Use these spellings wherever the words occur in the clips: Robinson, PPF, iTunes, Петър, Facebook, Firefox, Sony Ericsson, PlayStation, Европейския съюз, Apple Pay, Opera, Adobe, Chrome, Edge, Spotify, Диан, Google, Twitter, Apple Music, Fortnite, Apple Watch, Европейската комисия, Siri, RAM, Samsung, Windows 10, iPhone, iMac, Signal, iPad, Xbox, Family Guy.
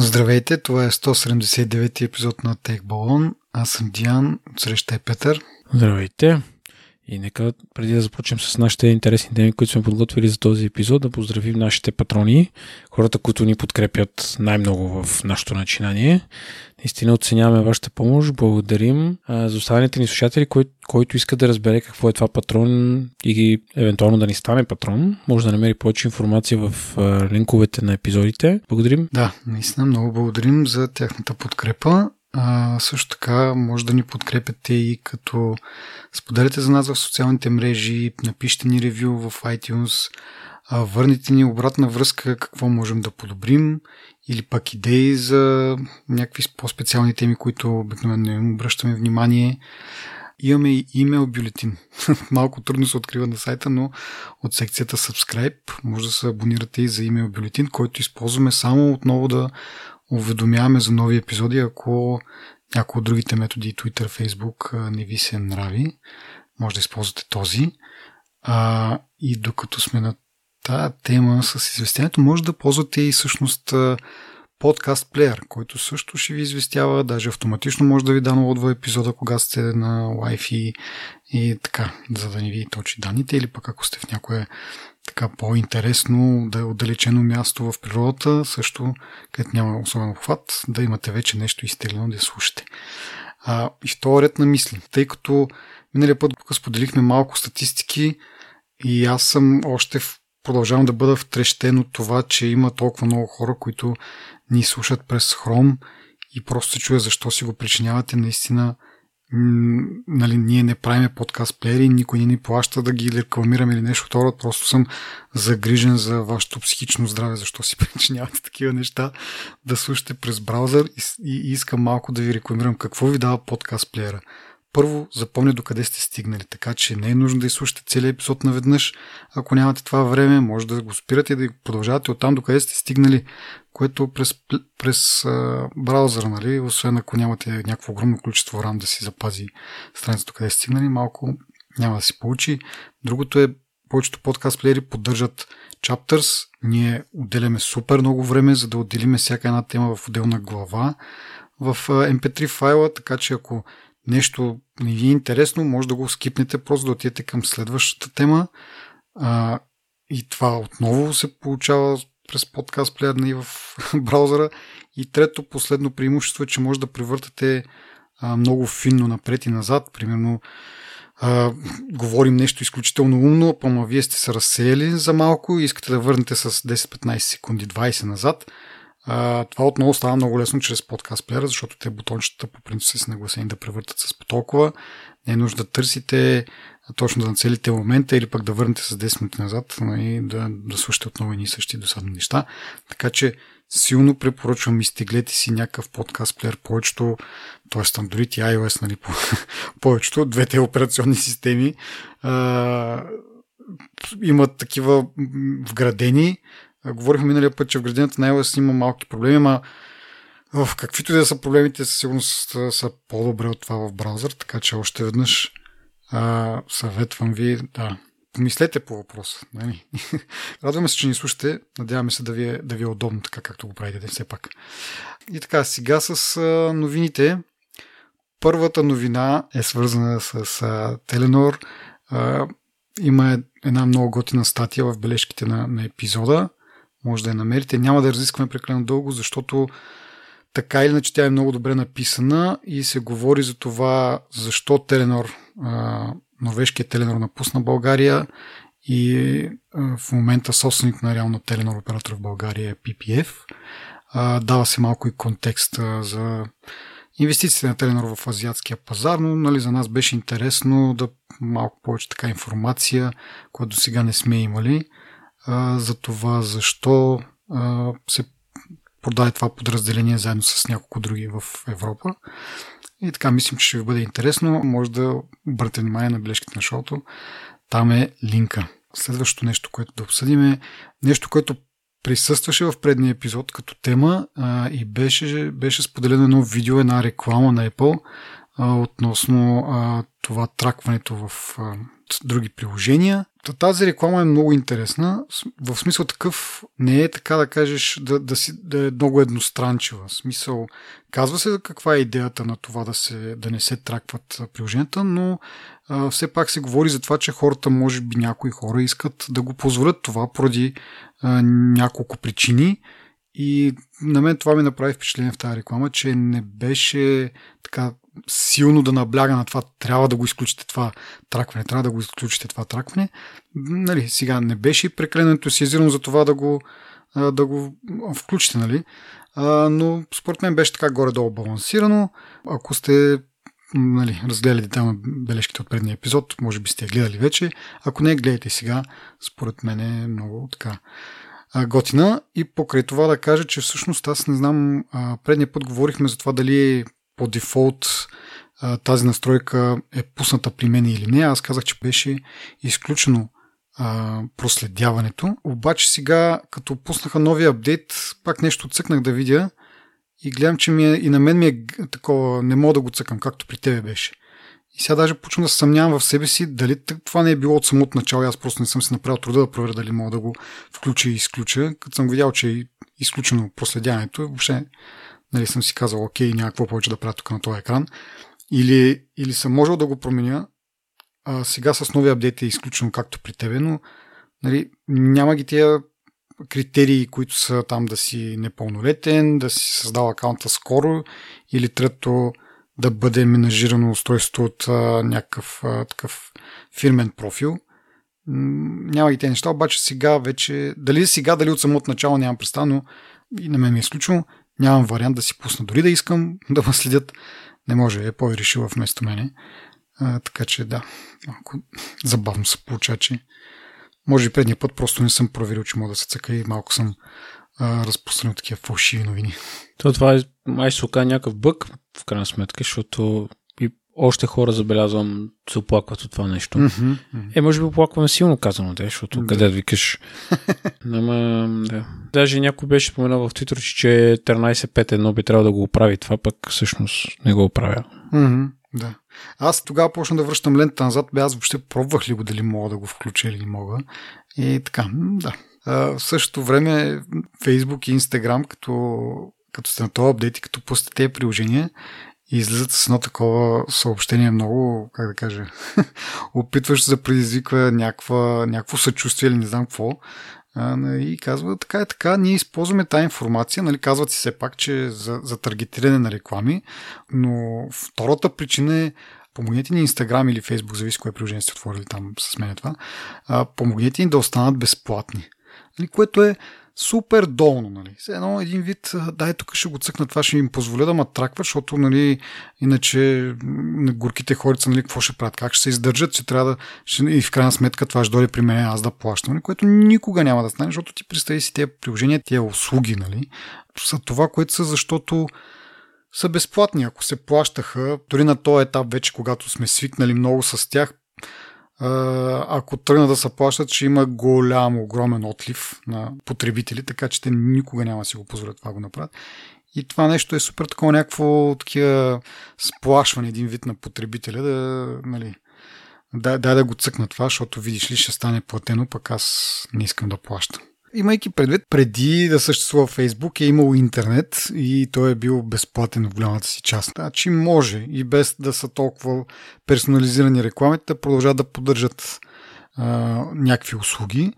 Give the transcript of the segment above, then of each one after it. Здравейте, това е 179-ти епизод на ТехБалон. Аз съм Диан, отсреща е Петър. Здравейте. И нека преди да започнем с нашите интересни теми, които сме подготвили за този епизод, да поздравим нашите патрони, хората, които ни подкрепят най-много в нашето начинание. Наистина оценяваме вашата помощ, благодарим за останалите ни слушатели, който иска да разбере какво е това патрон и евентуално да ни стане патрон. Може да намери повече информация в линковете на епизодите. Благодарим. Да, наистина много благодарим за тяхната подкрепа. Също така може да ни подкрепяте и като споделяте за нас в социалните мрежи, напишете ни ревю в iTunes, върнете ни обратна връзка какво можем да подобрим или пък идеи за някакви по-специални теми, които обикновено им обръщаме внимание. Имаме и имейл бюлетин. Малко трудно се открива на сайта, но от секцията Subscribe може да се абонирате и за имейл бюлетин, който използваме само отново да уведомяваме за нови епизоди, ако някои от другите методи, Twitter, Facebook, не ви се нрави. Може да използвате този. И докато сме на тази тема с известяването, може да ползвате и всъщност Podcast Player, който също ще ви известява, даже автоматично може да ви даунлоудва епизода, кога сте на Wi-Fi и така, за да не ви точи данните, или пък ако сте в някое така по-интересно, да е отдалечено място в природата, също където няма особен обхват, да имате вече нещо изтеглено да слушате. И в този ред на мисли, тъй като миналия път споделихме малко статистики и аз съм още продължавам да бъда втрещен от това, че има толкова много хора, които ни слушат през Chrome и просто се чуя защо си го причинявате. Наистина, нали, ние не правиме подкаст плеери, никой не ни плаща да ги рекламираме или нещо второ, просто съм загрижен за вашето психично здраве, защо си причинявате такива неща да слушате през браузър и искам малко да ви рекламирам какво ви дава подкаст плеера. Първо, запомня докъде сте стигнали, така че не е нужно да изслушате целият епизод наведнъж. Ако нямате това време, може да го спирате и да продължавате оттам докъде сте стигнали, което през браузъра, нали? Освен ако нямате някакво огромно количество RAM да си запази страницата докъде сте стигнали, малко няма да си получи. Другото е, повечето подкаст плеери поддържат chapters, ние отделяме супер много време, за да отделиме всяка една тема в отделна глава в MP3 файла, така че ако нещо не ви е интересно, може да го скипнете, просто да отидете към следващата тема. И това отново се получава през подкаст плеер и в браузъра. И трето, последно преимущество е, че може да превъртате много финно напред и назад. Примерно, говорим нещо изключително умно, ама вие сте се разсеяли за малко и искате да върнете с 10-15 секунди, 20 назад. Това отново става много лесно чрез подкаст плеера, защото те бутончета по принцип са нагласени да превъртат с потолкова. Не е нужда да търсите точно да нацелите момента или пък да върнете с 10 минути назад и да слушате отново едни същи досадни неща. Така че силно препоръчвам, изтеглете си някакъв подкаст плеер, повечето, т.е. Android и iOS, нали, повечето, двете операционни системи имат такива вградени. Говорихме миналия път, че в градината на iOS има малки проблеми, ама в каквито и да са проблемите, със сигурност са по-добре от това в браузър, така че още веднъж съветвам ви да помислете по въпроса. Нали? Радваме се, че ни слушате, надяваме се да ви е удобно, така както го правите все пак. И така, сега с новините. Първата новина е свързана с Теленор. Има една много готина статия в бележките на епизода. Може да я намерите. Няма да разискваме прекалено дълго, защото така или иначе тя е много добре написана и се говори за това защо Теленор, норвежкият Теленор напусна България и в момента собственик на реално Теленор оператор в България е PPF. Дава се малко и контекст за инвестициите на Теленор в азиатския пазар, но нали, за нас беше интересно да малко повече така информация, която досега не сме имали, за това защо се продаде това подразделение заедно с няколко други в Европа. И така, мислим, че ще ви бъде интересно. Може да обърнете внимание на бележките на шоуто. Там е линка. Следващото нещо, което да обсъдим е нещо, което присъстваше в предния епизод като тема и беше споделено едно видео, една реклама на Apple относно това тракването в други приложения. Тази реклама е много интересна. В смисъл такъв, не е така да кажеш да е много едностранчива. В смисъл, казва се каква е идеята на това да не се тракват приложенията, но все пак се говори за това, че хората, може би някои хора искат да го позволят това поради няколко причини. И на мен това ми направи впечатление в тази реклама, че не беше така силно да набляга на това, трябва да го изключите това тракване, Нали, сега не беше прекалено ентусиазирано за това да го включите, нали? Но според мен беше така горе-долу балансирано. Ако сте разгледали там бележките от предния епизод, може би сте гледали вече. Ако не, гледайте сега. Според мен е много така готина. И покрай това да кажа, че всъщност аз не знам, предния път говорихме за това дали по дефолт тази настройка е пусната при мен или не. Аз казах, че беше изключено проследяването. Обаче сега, като пуснаха новия апдейт, пак нещо цъкнах да видя и гледам, че и на мен ми е такова, не мога да го цъкам, както при тебе беше. И сега даже почвам да се съмнявам в себе си, дали това не е било от самото начало. Аз просто не съм си направил труда да проверя дали мога да го включа и изключа. Като съм видял, че е изключено проследяването, въобще съм си казал, окей, някакво повече да правя тук на този екран. Или съм можел да го променя. Сега с новия апдейт е изключено както при тебе, но няма ги тия критерии, които са там да си непълнолетен, да си създал акаунта скоро или трето да бъде менажирано устройство от някакъв такъв фирмен профил. Няма ги тези неща, обаче сега вече, дали от самото начало нямам представа, но и на мен ми е изключено. Нямам вариант да си пусна. Дори да искам да ме следят, не може. Apple е решила вместо мене. Така че да, малко забавно се получа, че може би предния път просто не съм проверил, че мога да се цъка и малко съм разпространил такива фалшиви новини. Това е май се оказа някакъв бък, в крайна сметка, защото и още хора, забелязвам, се оплакват от това нещо. Може би оплакваме силно казано, защото къде да викаш. Да. Даже някой беше споменал в Twitter, че 13.5.1 би трябвало да го оправи това, пък всъщност не го оправя. Да. Аз тогава почна да връщам лентата назад, аз въобще пробвах ли го, дали мога да го включа или не мога. И така, да. В същото време Facebook и Instagram, като сте на този апдейт и като пуснете тези приложения, излизат с едно такова съобщение много, как да кажа, опитваш се да предизвиква някакво съчувствие или не знам какво. И казва, така е така, ние използваме тази информация, казват си все пак, че за таргетиране на реклами, но втората причина е, помогнете ни Instagram или Facebook, зависи кое приложение сте отворили там с мен това, помогнете ни да останат безплатни. Което е супер долно. Един вид, дай тук ще го цъкна, това ще им позволя да ме траква, защото иначе горките хорица, какво ще правят, как ще се издържат, че трябва и в крайна сметка това ще дойде при мен, аз да плащам, което никога няма да стане, защото ти представи си тези приложения, тези услуги, са това, което са, защото са безплатни. Ако се плащаха, дори на този етап вече, когато сме свикнали много с тях, ако тръгна да се плащат, ще има голям, огромен отлив на потребители, така че те никога няма да си го позволят това го направят. И това нещо е супер такова някакво такива сплашване един вид на потребителя, дай да го цъкна това, защото видиш ли ще стане платено, пък аз не искам да плащам. Имайки предвид, преди да съществува Facebook е имал интернет и той е бил безплатен в голямата си част. Значи може и без да са толкова персонализирани рекламите да продължат да поддържат някакви услуги.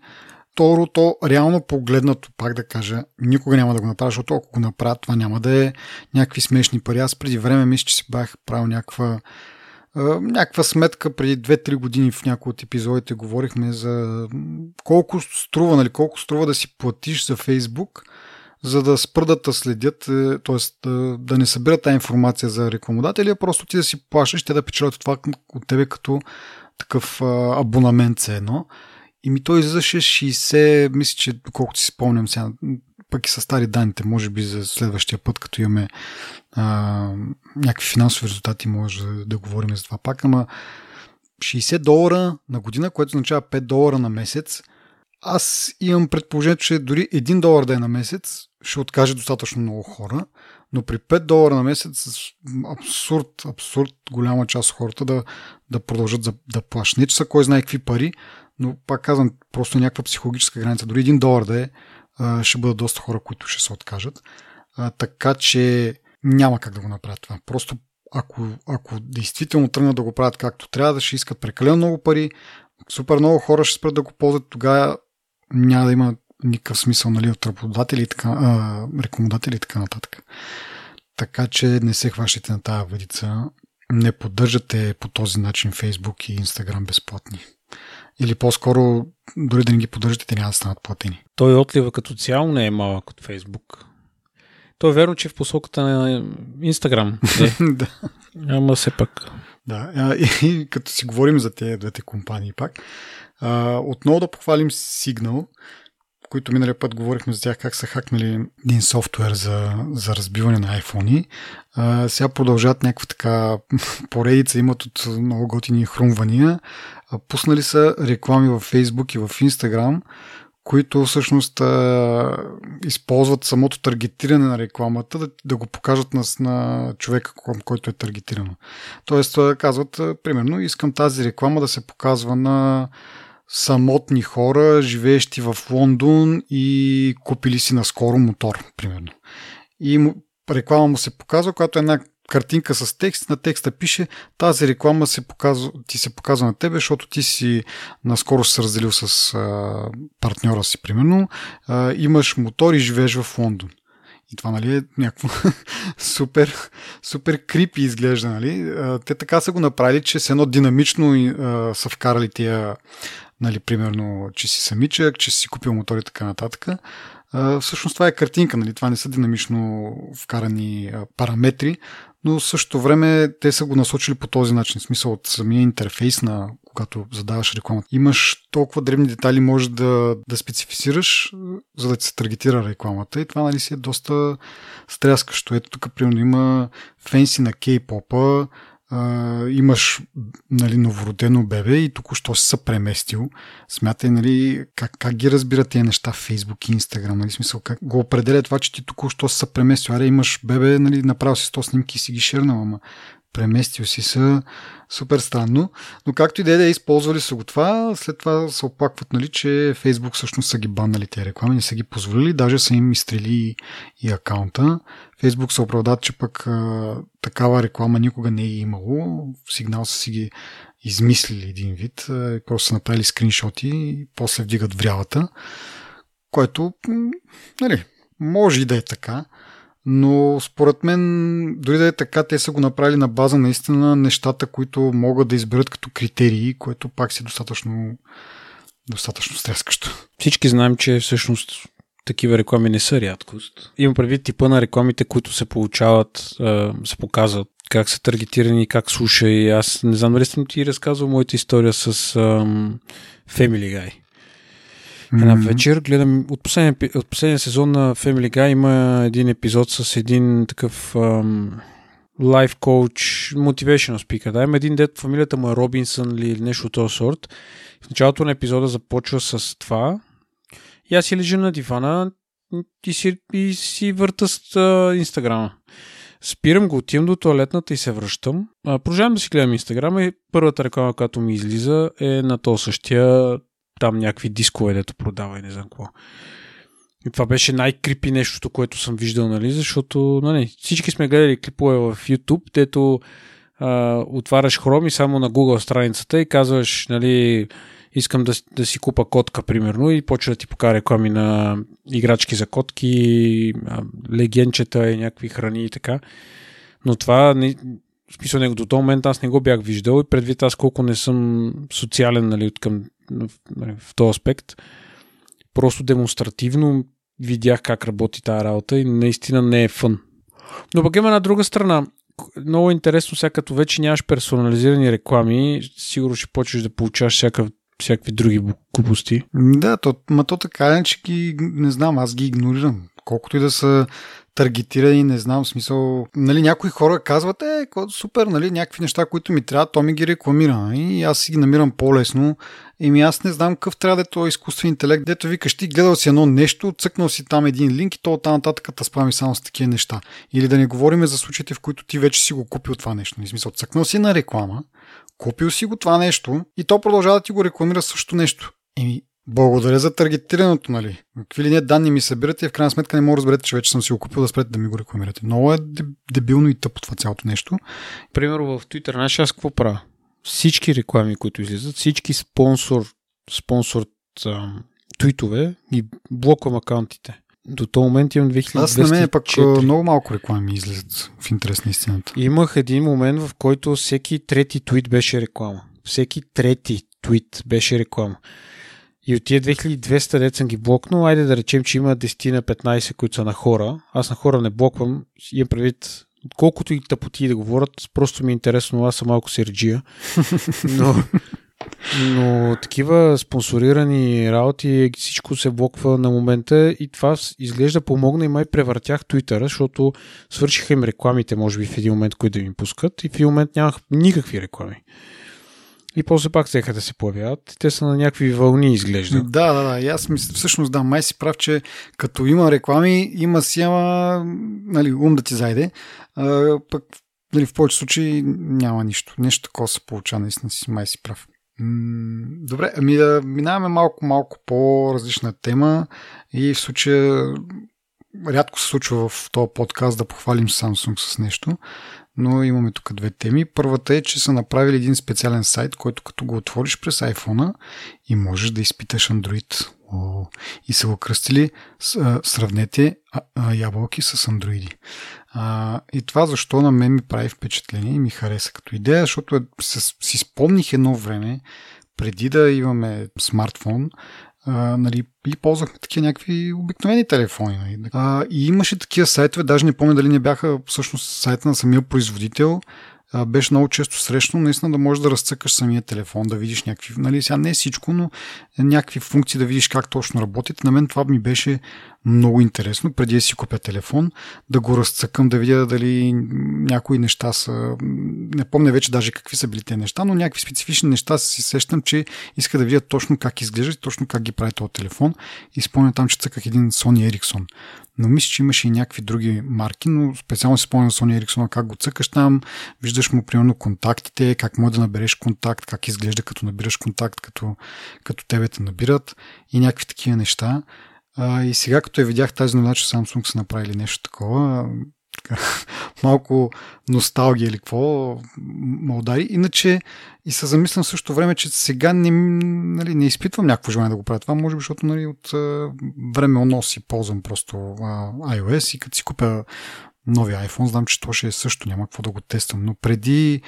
Второ, то реално погледнато, пак да кажа, никога няма да го направя, защото ако го направя, това няма да е някакви смешни пари. Аз преди време мисля, че си бях правил някаква сметка, преди 2-3 години в някои от епизодите говорихме за колко струва да си платиш за Фейсбук, за да спрат да следят, т.е. да не събират тази информация за рекламодателя, просто ти да си плащаш, те да печелят това от тебе като такъв абонамент за едно. И ми той излизаше 60, мисля, че доколкото си спомням сега, пък и са стари данните, може би за следващия път, като имаме някакви финансови резултати, може да говорим за това пак, ама $60 на година, което означава $5 на месец. Аз имам предположение, че дори $1 да е на месец, ще откаже достатъчно много хора, но при $5 на месец абсурд голяма част от хората да продължат да плащат. Не че са кой знае какви пари, но пак казвам, просто някаква психологическа граница. Дори $1 да е, ще бъдат доста хора, които ще се откажат. Така че няма как да го направят това. Просто ако действително тръгнат да го правят както трябва, да ще искат прекалено много пари, супер много хора ще спрат да го ползват, тогава няма да има никакъв смисъл, нали, от работодатели, рекомендатели и така нататък. Така че не се хващайте на тази въдица. Не поддържате по този начин Facebook и Instagram безплатни. Или по-скоро, дори да не ги поддържате, те няма да станат платени. Той отлива като цяло не е малък от Facebook. То е верно, че в посоката на Instagram. Да. Ама все пак. Да, и като си говорим за тези двете компании пак, отново да похвалим Signal, които миналия път говорихме за тях, как са хакнали един софтуер за разбиване на айфони. Сега продължат някаква така поредица, имат от много готини хрумвания. Пуснали са реклами във Facebook и в Instagram, които всъщност използват самото таргетиране на рекламата, да го покажат на човека, който е таргетирано. Тоест, казват, примерно, искам тази реклама да се показва на самотни хора, живеещи в Лондон и купили си наскоро мотор, примерно. И реклама му се показва, която е една картинка с текст, на текста пише: тази реклама ти се показва на тебе, защото ти си наскоро се разделил с партньора си, примерно, имаш мотор и живееш в Лондон. И това, нали, е някакво супер крипи изглежда, нали? Те така са го направили, че с едно динамично са вкарали тия, нали, примерно, че си самичък, че си купил мотор и така нататък. Всъщност това е картинка, нали? Това не са динамично вкарани параметри, но в същото време те са го насочили по този начин. В смисъл, от самия интерфейс, на когато задаваш рекламата, имаш толкова дребни детали, можеш да специфицираш, за да ти се таргетира рекламата, и това, нали, си е доста стряскащо. Ето тук, примерно, има фенси на кей-попа, имаш, нали, новородено бебе и току-що се преместил. Смятай, нали, как ги разбират тези неща в Facebook и Instagram, нали, смисъл, как го определя това, че ти току-що се преместил. Аре, имаш бебе, нали, направил си 100 снимки и си ги шернал, ама преместил си се. Супер странно. Но както и да е, използвали са го това, след това се оплакват, нали, че Facebook всъщност са ги баннали тези реклами, не са ги позволили, даже са им изстрели и акаунта. Facebook се оправдат, че пък такава реклама никога не е имало. Сигнал са си ги измислили един вид, просто са направили скриншоти и после вдигат врялата, което, нали, може и да е така. Но според мен, дори да е така, те са го направили на база наистина нещата, които могат да изберат като критерии, което пак си достатъчно стряскащо. Всички знаем, че всъщност такива реклами не са рядкост. Имам предвид типа на рекламите, които се получават, се показват как са таргетирани, как слуша. И аз не знам дали съм ти разказвал моята история с Family Guy. Една вечер гледам от последния сезон на Family Guy, има един епизод с един такъв life coach, motivational speaker. Да, има един дед, фамилията му е Робинсън или нещо от този сорт. В началото на епизода започва с това. И аз си лежа на дивана и си върта с Инстаграма. Спирам го, отивам до тоалетната и се връщам. Продължавам да си гледам Инстаграма и първата реклама, която ми излиза, е на този същия, там някакви дискове, дето продава и не знам какво. И това беше най-крипи нещото, което съм виждал, нали, защото, нали, всички сме гледали клипове в YouTube, дето отваряш Chrome и само на Google страницата и казваш, нали, искам да си купа котка, примерно, и почва да ти покажа реклами на играчки за котки, легенчета и някакви храни и така. Но това, в смисъл, до този момент аз не го бях виждал и предвид аз колко не съм социален, нали, откъм в този аспект, просто демонстративно видях как работи тази работа и наистина не е фън. Но пък има една друга страна. Много интересно, сега като вече нямаш персонализирани реклами, сигурно ще почнеш да получаваш всякакви други глупости. Да, то така, не знам, аз ги игнорирам. колкото и да са таргетирани, не знам, в смисъл, нали, някои хора казват, супер, нали, някакви неща, които ми трябва, то ми ги рекламира и аз си ги намирам по-лесно. Еми аз не знам какъв трябва да е този изкуствен интелект, дето викаш ти, гледал си едно нещо, цъкнал си там един линк и то оттам нататък да спами само с такива неща. Или да не говорим за случаите, в които ти вече си го купил това нещо. В смисъл, цъкнал си на реклама, купил си го това нещо и то продължава да ти го рекламира също нещо. Еми, благодаря за таргетирането, нали? Какви ли не данни ми събирате и в крайна сметка не мога да разберете, че вече съм си го купил, да спрете да ми го рекламирате. Много е дебилно и тъпо това цялото нещо. Примерно в Twitter, знаеш аз какво правя? Всички реклами, които излизат, всички спонсор твитове и блоквам акаунтите. До този момент имам 2204. Аз на мен пък много малко реклами излизат, в интерес на истината. Имах един момент, в който всеки трети твит беше реклама. Всеки трети твит беше реклама. И от тия 2200 дет съм ги блокнал, айде да речем, че има 10 на 15, които са на хора. Аз на хора не блоквам, имам предвид, колкото и тъпоти да говорят, просто ми е интересно, аз съм малко серджия. Но такива спонсорирани работи, всичко се блоква на момента и това изглежда помогна и май превъртях Twitter, защото свършиха им рекламите, може би в един момент, които да ми пускат и в един момент нямах никакви реклами. И после пак теха да се появяват. Те са на някакви вълни, изглежда. Да. И аз мисля, всъщност, да, май си прав, че като има реклами, има си, нали, ум да ти зайде. Пък, нали, в повече случаи няма нищо. Нещо такова се получава, наистина си май си прав. Добре, ами да минаваме малко по-различна тема и в случая рядко се случва в този подкаст да похвалим Samsung с нещо, но имаме тук две теми. Първата е, че са направили един специален сайт, който като го отвориш през iPhone-а и можеш да изпиташ Android. И са го кръстили сравнете ябълки с андроиди. И това защо на мен ми прави впечатление и ми хареса като идея, защото си спомних едно време, преди да имаме смартфон, нали, и ползвахме такива някакви обикновени телефони. Нали. И имаше такива сайтове, даже не помня дали не бяха всъщност сайта на самия производител, беше много често срещно, наистина да можеш да разцъкаш самия телефон, да видиш някакви, нали, сега не е всичко, но някакви функции да видиш как точно работят. На мен това ми беше много интересно, преди да си купя телефон, да го разцъкам, да видя дали някои неща са, не помня вече даже какви са били те неща, но някакви специфични неща си сещам, че иска да видя точно как изглежда и точно как ги прави този телефон. И спомням там, че цъках един Sony Ericsson. Но мисля, че имаше и някакви други марки, но специално си спомням Sony Ericsson, как го цъкаш там, виждаш му примерно контактите, как може да набереш контакт, как изглежда като набираш контакт, като тебе те набират и някакви такива неща. И сега, като я видях тази новина, че Samsung са направили нещо такова, малко носталгия или какво ме удари. Иначе и се замислям също време, че сега не изпитвам някакво желание да го правя това, може би, защото от време оно си ползвам просто iOS и като си купя нови iPhone, знам, че то ще е също, няма какво да го тествам, но преди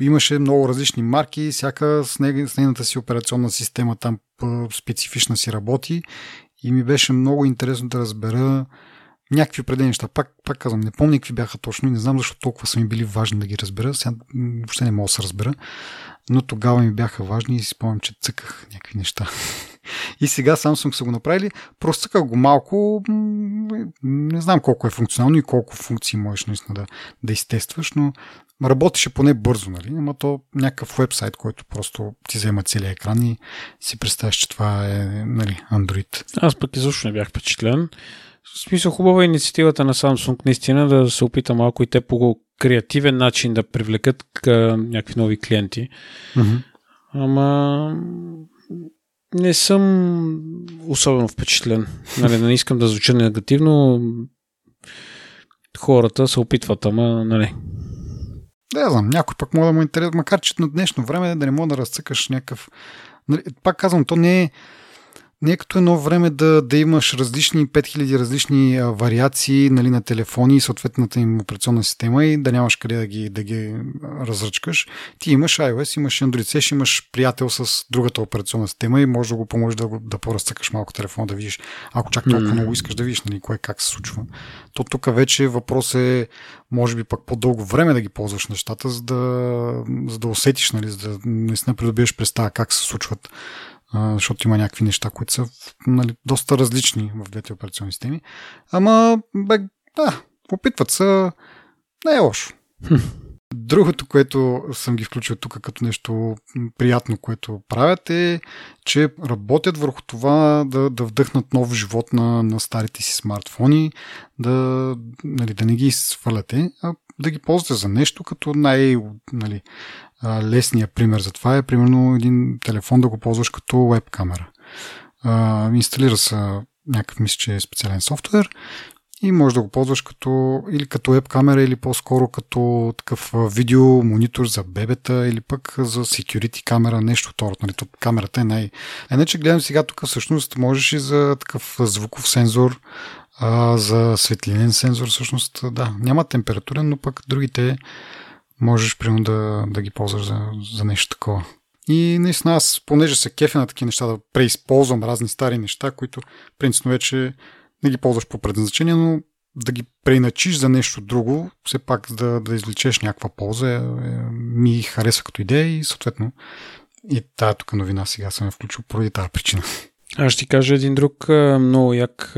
имаше много различни марки, всяка с нейната си операционна система там специфична си работи и ми беше много интересно да разбера някакви определени неща. Пак казвам, не помня какви бяха точно и не знам защо толкова са ми били важни да ги разбера. Сега въобще не мога да се разбера. Но тогава ми бяха важни и си спомням, че цъках някакви неща. И сега Samsung са го направили. Просто цъках го малко. Не знам колко е функционално и колко функции можеш наистина да изтестваш, но работеше поне бързо, нали? Ама то някакъв вебсайт, който просто ти взема целия екран и си представяш, че това е, нали, Android. Аз пък изобщо не бях впечатлен. В смисъл, хубава е инициативата на Samsung наистина да се опита малко и те по креативен начин да привлекат някакви нови клиенти. Mm-hmm. Ама не съм особено впечатлен. Нали, не искам да звуча негативно. Хората се опитват, ама нали. Да, знам, някой пък може да му интересува, макар че на днешно време да не мога да разцъкаш някакъв... Нали, пак казвам, то не е като едно време да имаш различни 5000 различни вариации, нали, на телефони и съответната им операционна система и да нямаш къде да ги разръчкаш. Ти имаш iOS, имаш Android, ще имаш приятел с другата операционна система и можеш да го поможеш да поразцъкаш малко телефона, да видиш, ако чак толкова много искаш да видиш, нали, кое как се случва. То тук вече въпрос е, може би пък по-дълго време да ги ползваш нещата, за да усетиш, нали, за да наистина придобиеш представа как се случват защото има някакви неща, които са, нали, доста различни в двете операционни системи. Ама, да, опитват се, не е лошо. Другото, което съм ги включил тук като нещо приятно, което правят, е, че работят върху това да вдъхнат нов живот на старите си смартфони, нали, да не ги сваляте, а да ги ползвате за нещо, като нали, лесният пример за това е примерно един телефон да го ползваш като веб камера. Инсталира се някакъв, мисля, че е специален софтуер, и може да го ползваш като или като еб камера, или по-скоро като такъв видео монитор за бебета, или пък за security камера, нещо второ. Нали, камерата е Иначе гледам сега тук, всъщност можеш и за такъв звуков сензор, за светлинен сензор, всъщност да, няма температурен, но пък другите можеш примерно да ги ползваш за нещо такова. И наистина аз, понеже се кефя на такива неща, да преизползвам разни стари неща, които принципно вече не ги ползваш по предназначение, но да ги преиначиш за нещо друго, все пак да извлечеш някаква полза, ми хареса като идея и съответно и тая тук новина сега съм я включил поради тази причина. Аз ще ти кажа един друг много як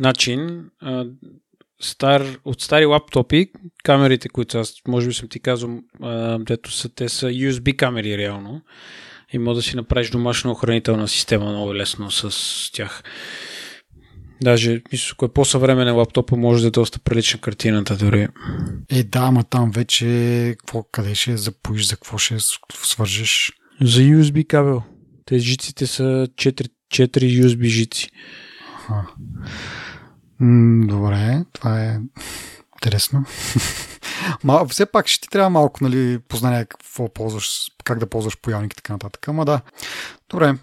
начин. От стари лаптопи, камерите, които аз може би съм ти казал, те са USB камери реално. И може да си направиш домашна охранителна система много лесно с тях. Даже, мисля, кое по-съвременен лаптопа може да е доста прилична картината дори. Да, ама там вече къде ще запоиш, за какво ще свържеш? За USB кабел. Те жиците са 4 USB жици. Аха. Добре, това е интересно. Все пак ще ти трябва малко, нали, познание какво ползваш, как да ползваш поялник и така нататък. Ама да. Добре.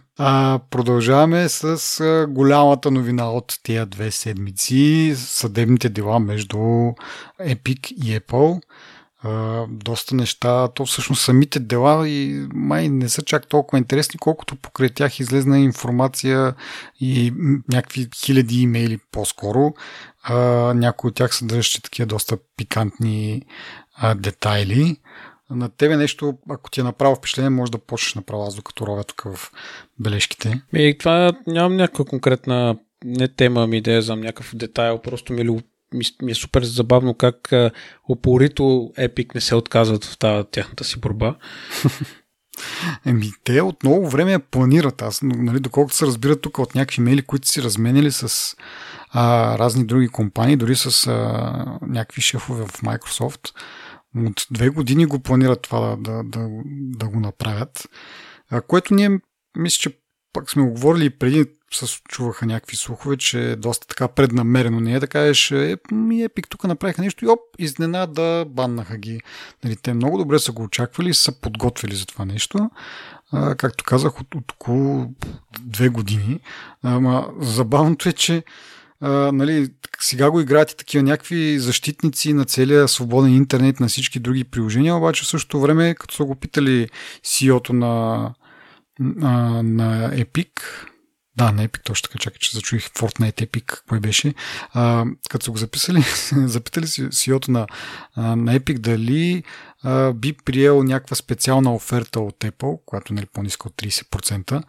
Продължаваме с голямата новина от тия две седмици. Съдебните дела между Epic и Apple. Доста неща. То всъщност самите дела и май не са чак толкова интересни, колкото покрай тях излезна информация и някакви хиляди имейли по-скоро. Някои от тях съдържащи такива доста пикантни детайли. На тебе нещо, ако ти е направо впечатление, може да почнеш направо, аз докато ровя тук в бележките. И това нямам някаква конкретна не тема, ми идея за някакъв детайл, просто ми е супер забавно как опорито Epic не се отказват в тяхната си борба. Те от много време я планират. Аз, нали, доколкото се разбират тук от някакви имейли, които си разменили с разни други компании, дори с някакви шефове в Microsoft, от 2 години го планират това да го направят. Което ние, мисля, че пак сме оговорили преди, чуваха някакви слухове, че доста така преднамерено не е да кажеш Epic тук направиха нещо и оп, изненада баннаха ги. Нали, те много добре са го очаквали и са подготвили за това нещо. Както казах, от около 2 години. Забавното е, че нали, сега го играят и такива някакви защитници на целия свободен интернет, на всички други приложения, обаче в същото време, като са го питали CEO-то на Epic, на Epic, точно така, чакай, че зачуих Fortnite Epic, кой беше, като са го запитали CEO-то на Epic дали би приел някаква специална оферта от Apple, която не е по-ниска от 30%,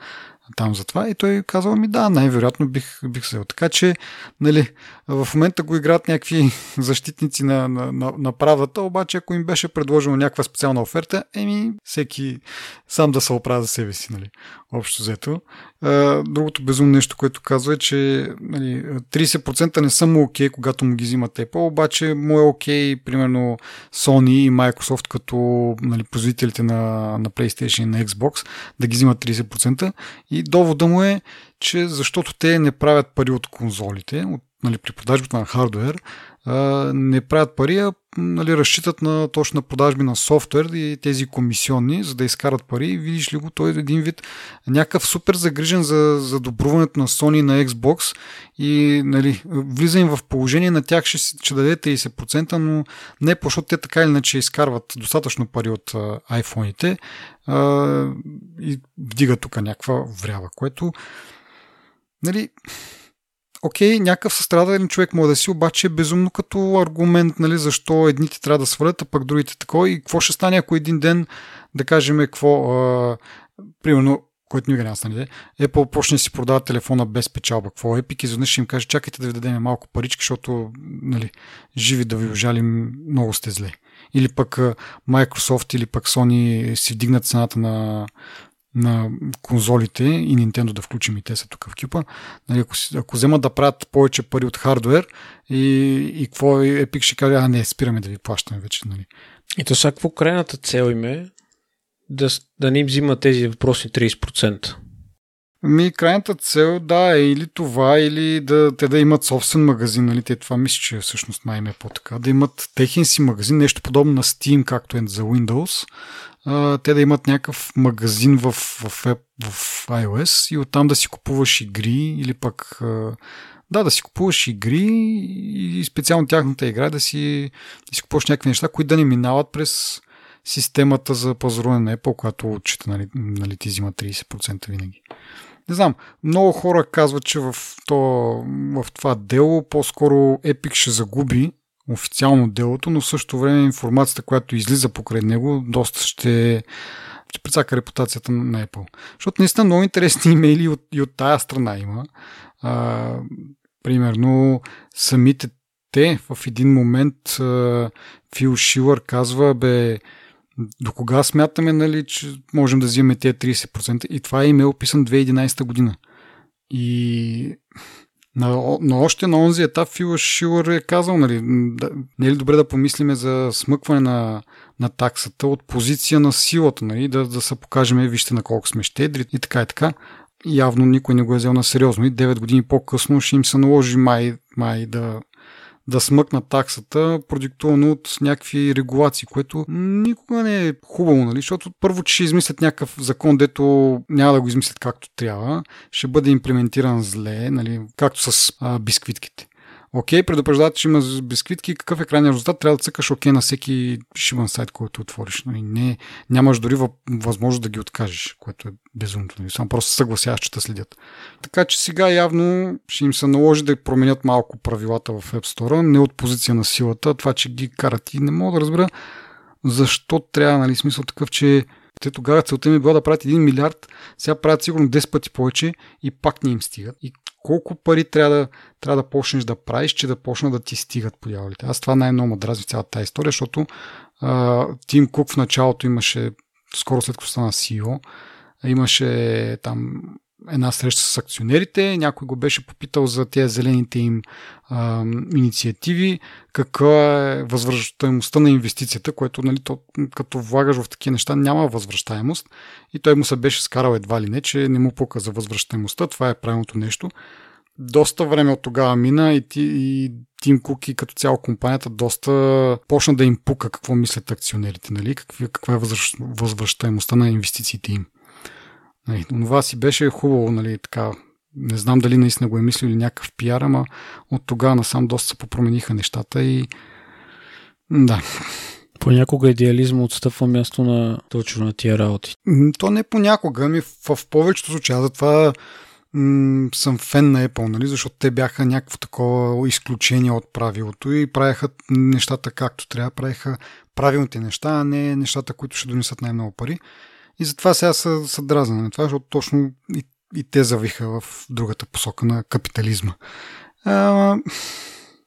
там за това и той казва, да, най-вероятно бих се дел. Така че, нали, в момента го играят някакви защитници на правдата, обаче ако им беше предложено някаква специална оферта, всеки сам да се оправя за себе си, нали, общо взето. Другото безумно нещо, което казва е, че нали, 30% не са му окей, когато му ги взимат Apple, обаче му е окей, примерно Sony и Microsoft, като нали, производителите на PlayStation и на Xbox, да ги взимат 30%. И довода му е, че защото те не правят пари от конзолите, нали, при продажбата на хардуер, не правят пари, нали, разчитат точно на продажби на софтуер и тези комисионни, за да изкарат пари. И видиш ли го, той е един вид някакъв супер загрижен за добруването на Sony на Xbox и нали, влиза им в положение на тях, ще даде 30%, но не, защото те така или иначе изкарват достатъчно пари от iPhone-ите и вдига тук някаква врява, което нали... Окей, някакъв състрадален човек може да си, обаче е безумно като аргумент, нали, защо едните трябва да свалят, а пък другите такова и какво ще стане, ако един ден, да кажем, примерно което никога няма стане. Apple почне да си продава телефона без печалба. Какво е Epic? Изведнъж ще им каже, чакайте да ви дадем малко парички, защото нали, живи да ви ужалим, много сте зле. Или пък Microsoft или пък Sony си вдигнат цената на конзолите и Nintendo да включим и те са тук в кюпа. Нали, ако вземат да правят повече пари от хардуер и какво Epic ще каже, а не, спираме да ви плащаме вече. Нали. И то сега какво крайната цел им е? Да не им взима тези въпроси 30%. Крайната цел, да, е или това, или те да имат собствен магазин, нали, те това мисля, че всъщност най-ме е по-така, да имат техен си магазин, нещо подобно на Steam, както е за Windows, те да имат някакъв магазин в iOS и оттам да си купуваш игри, или пък да си купуваш игри и специално тяхната игра да си купуваш някакви неща, които да не минават през системата за пазаруване на Apple, която отчита, нали, ти взима 30% винаги. Не знам, много хора казват, че в това дело по-скоро Epic ще загуби официално делото, но в същото време информацията, която излиза покрай него, доста ще прецака репутацията на Apple. Защото наистина много интересни имейли и от тая страна има. Примерно самите те в един момент Фил Шилър казва, до кога смятаме, нали, че можем да взимаме тези 30%, и това е имейл писан 2011 година. И на още на онзи етап Фил Шилър е казал, нали, не е ли добре да помислиме за смъкване на таксата от позиция на силата, нали, да се покажем, вижте на колко сме щедри и така и така. Явно никой не го е взел на сериозно и 9 години по-късно ще им се наложи май да смъкнат таксата, продиктувано от някакви регулации, което никога не е хубаво, нали? Защото първо, че ще измислят някакъв закон, дето няма да го измислят както трябва, ще бъде имплементиран зле, нали? Както с бисквитките. Окей, предупреждават, че има бисквитки, какъв е крайният резултат, трябва да цъкаш окей на всеки шибан сайт, който отвориш. Нали? Не, нямаш дори възможност да ги откажеш, което е безумното. Нали? Само просто съгласяваш, че те следят. Така че сега явно ще им се наложи да променят малко правилата в App Store, не от позиция на силата, това, че ги карат и не мога да разбера защо трябва, нали, смисъл такъв, че те тогава целта им е била да правят 1 милиард, сега правят сигурно 10 пъти повече и пак не им стигат. И колко пари трябва да почнеш да правиш, че да почнат да ти стигат подявалите. Аз това най-много ме дразни цялата тази история, защото Тим Кук в началото имаше, скоро след като стана CEO, имаше там една среща с акционерите, някой го беше попитал за тези зелените им инициативи, каква е възвръщаемостта на инвестицията, което, нали, като влагаш в такива неща, няма възвръщаемост и той му се беше скарал едва ли не, че не му пука за възвръщаемостта, това е правилното нещо. Доста време от тогава мина и Тим Кук и като цяло компанията доста почна да им пука какво мислят акционерите, нали, каква е възвръщаемостта на инвестициите им. Това си беше хубаво, нали, така. Не знам дали наистина го е мислили някакъв пиар, ама от тогава насам доста се попромениха нещата и да. Понякога идеализма отстъпва място на точно на тия работи. То не понякога, ами в повечето случаи, затова съм фен на Apple, нали, защото те бяха някакво такова изключение от правилото и правяха нещата както трябва, правяха правилните неща, а не нещата, които ще донесат най-много пари. И затова сега са дразни на това, защото точно и те завиха в другата посока на капитализма.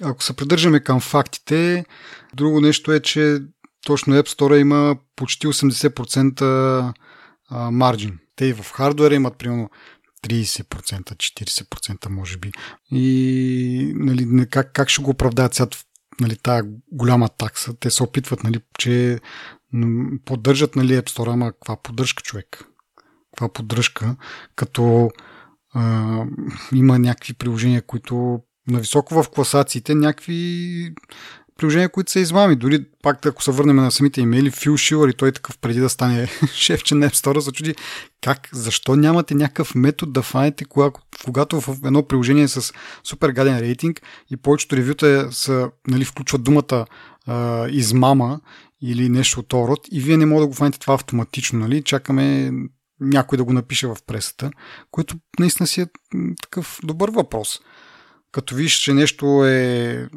Ако се придържаме към фактите, друго нещо е, че точно App Store има почти 80% марджин. Те и в хардуера имат примерно 30%, 40% може би. И, нали, как ще го оправдаят сега, нали, тая голяма такса? Те се опитват, нали, че поддържат, нали, App Store, ама каква поддръжка, човек? Каква поддръжка? Като има някакви приложения, които нависоко в класациите, някакви приложения, които са измами. Дори пак, ако се върнем на самите имейли, Фил Шилър и той такъв преди да стане шефче на App Store, се чуди как, защо нямате някакъв метод да фанете, когато в едно приложение с супер гаден рейтинг и повечето ревюта са, нали, включват думата измама или нещо от този род и вие не може да го фанете това автоматично, нали? Чакаме някой да го напише в пресата, което наистина си е такъв добър въпрос. Като виж, че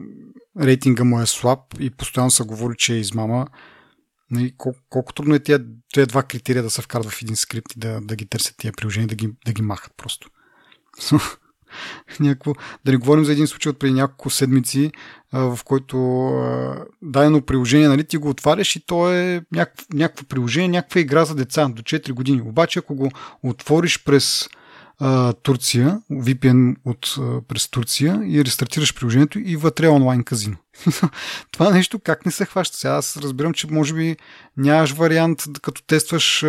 рейтинга му е слаб и постоянно се говори, че е измама, Нали, колко трудно е тези два критерия да се вкарат в един скрипт и да ги търсят тия приложения, да ги махат просто. Да не говорим за един случай от преди няколко седмици, в който дадено приложение, нали, ти го отваряш и то е някакво приложение, някаква игра за деца до 4 години. Обаче ако го отвориш през Турция, VPN през Турция и рестартираш приложението и вътре е онлайн казино. Това нещо как не се хваща? Сега аз разбирам, че може би нямаш вариант, като тестваш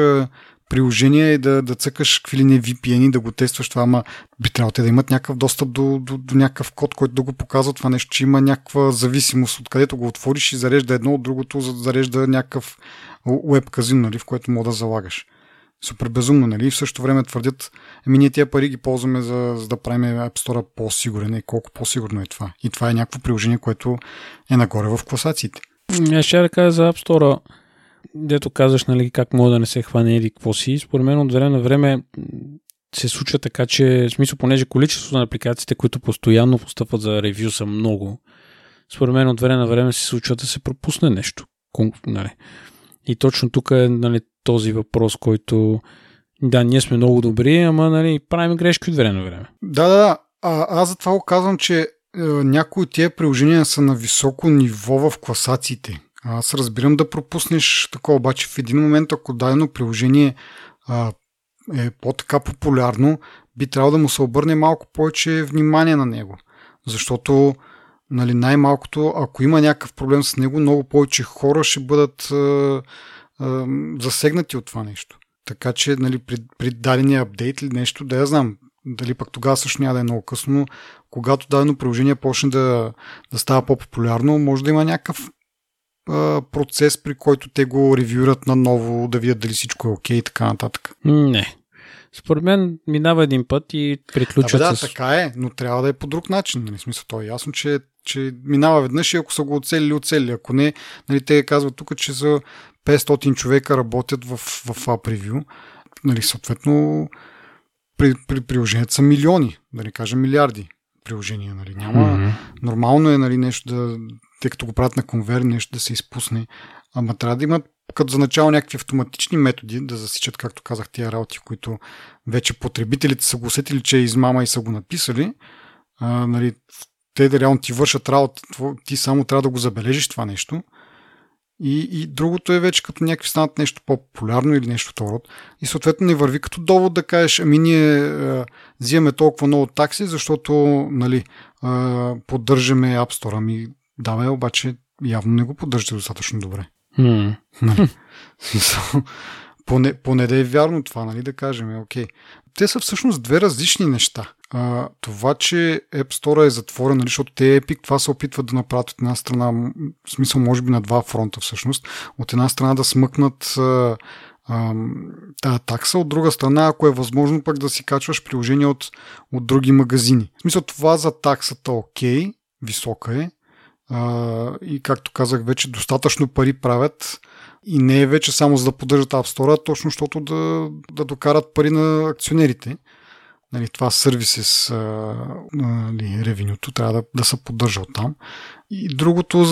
приложение и да цъкаш какви ли не VPN-и, да го тестваш това, ама би трябвало те да имат някакъв достъп до някакъв код, който да го показва това нещо, че има някаква зависимост, откъдето го отвориш и зарежда едно от другото, зарежда някакъв уеб казино, нали, в което мога да залагаш. Супер безумно, нали? И в същото време твърдят, ние тия пари ги ползваме за да правим App Store по-сигурен. И колко по-сигурно е това. И това е някакво приложение, което е нагоре в класациите. Аз ще да кажа за App Store, дето казваш, нали, как мога да не се хване или какво си. Според мен от време на време се случва така, че в смисъл, понеже количеството на апликациите, които постоянно постъпват за ревю, са много. Според мен от време на време се случва да се пропусне нещо. Нали. И точно тук е, нали, този въпрос, който да, ние сме много добри, ама, нали, правим грешки от време на време. Да. Аз затова го казвам, че някои от тия приложения са на високо ниво в класациите. Аз разбирам да пропуснеш такова, обаче в един момент, ако дадено приложение е по-така популярно, би трябвало да му се обърне малко повече внимание на него. Защото, нали, най-малкото, ако има някакъв проблем с него, много повече хора ще бъдат засегнати от това нещо. Така че, нали, при дадения апдейт или нещо, да я знам, дали пък тогава също няма да е много късно, когато дадено приложение почне да става по-популярно, може да има някакъв процес, при който те го ревюират наново, да видят дали всичко е окей и така нататък. Не. Според мен минава един път и приключват с... Да, така е, но трябва да е по друг начин. Нали? В смисъл, то е ясно, че минава веднъж и ако са го оцелили. Ако не, нали, те казват тук, че за 500 човека работят в App-ревю. Нали, съответно, при приложението са милиони, да не кажа милиарди приложения. Нали? Няма. Mm-hmm. Нормално е, нали, нещо да... Тъй като го правят на конвейер, нещо да се изпусне. Ама трябва да имат като за начало някакви автоматични методи да засичат, както казах, тия работи, които вече потребителите са го усетили, че е измама и са го написали. Нали, те да реално ти вършат работа, ти само трябва да го забележиш това нещо. И другото е вече като някакви станат нещо по-популярно или нещо от род. И съответно не върви като довод да кажеш, ами ние взимаме толкова много такси, защото, нали, поддържаме App Store. Ами да, бе, обаче явно не го поддържате достатъчно добре. Нали? Поне да е вярно това, нали, да кажем. Окей. Те са всъщност две различни неща. Това, че App Store е затворен, нали, защото те е Epic, това се опитват да направят от една страна, в смисъл може би на два фронта всъщност, от една страна да смъкнат тая такса, от друга страна, ако е възможно пък да си качваш приложения от други магазини. В смисъл това за таксата окей, висока е, и както казах вече, достатъчно пари правят и не е вече само за да поддържат App Store, точно защото да докарат пари на акционерите. Нали, това сервиси с ревенюто трябва да се поддържа там. И другото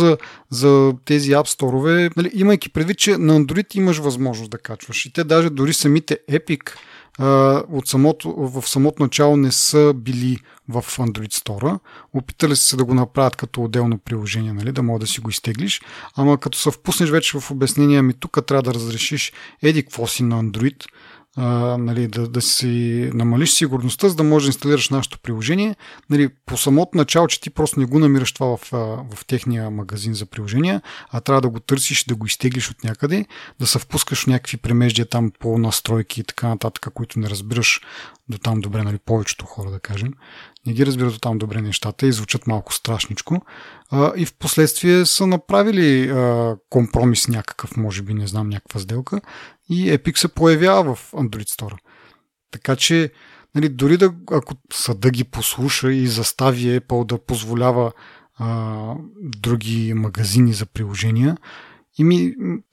за тези App Store-ове, нали, имайки предвид, че на Android имаш възможност да качваш и те даже дори самите Epic в самото начало не са били в Android Store. Опитали се да го направят като отделно приложение, нали, да може да си го изтеглиш, ама като се впуснеш вече в обяснения ми тук, трябва да разрешиш еди какво си на Android, нали, да си намалиш сигурността, за да можеш да инсталираш нашето приложение. Нали, по самото начало, че ти просто не го намираш това в техния магазин за приложения, а трябва да го търсиш, да го изтеглиш от някъде, да се впускаш в някакви премеждия там по настройки и така нататък, които не разбираш до там добре, нали, повечето хора, да кажем. Не ги разбират до там добре нещата и звучат малко страшничко. И в последствие са направили компромис някакъв, може би, не знам, някаква сделка и Epic се появява в Android Store. Така че, нали, дори ако съда ги послуша и застави Apple да позволява други магазини за приложения, и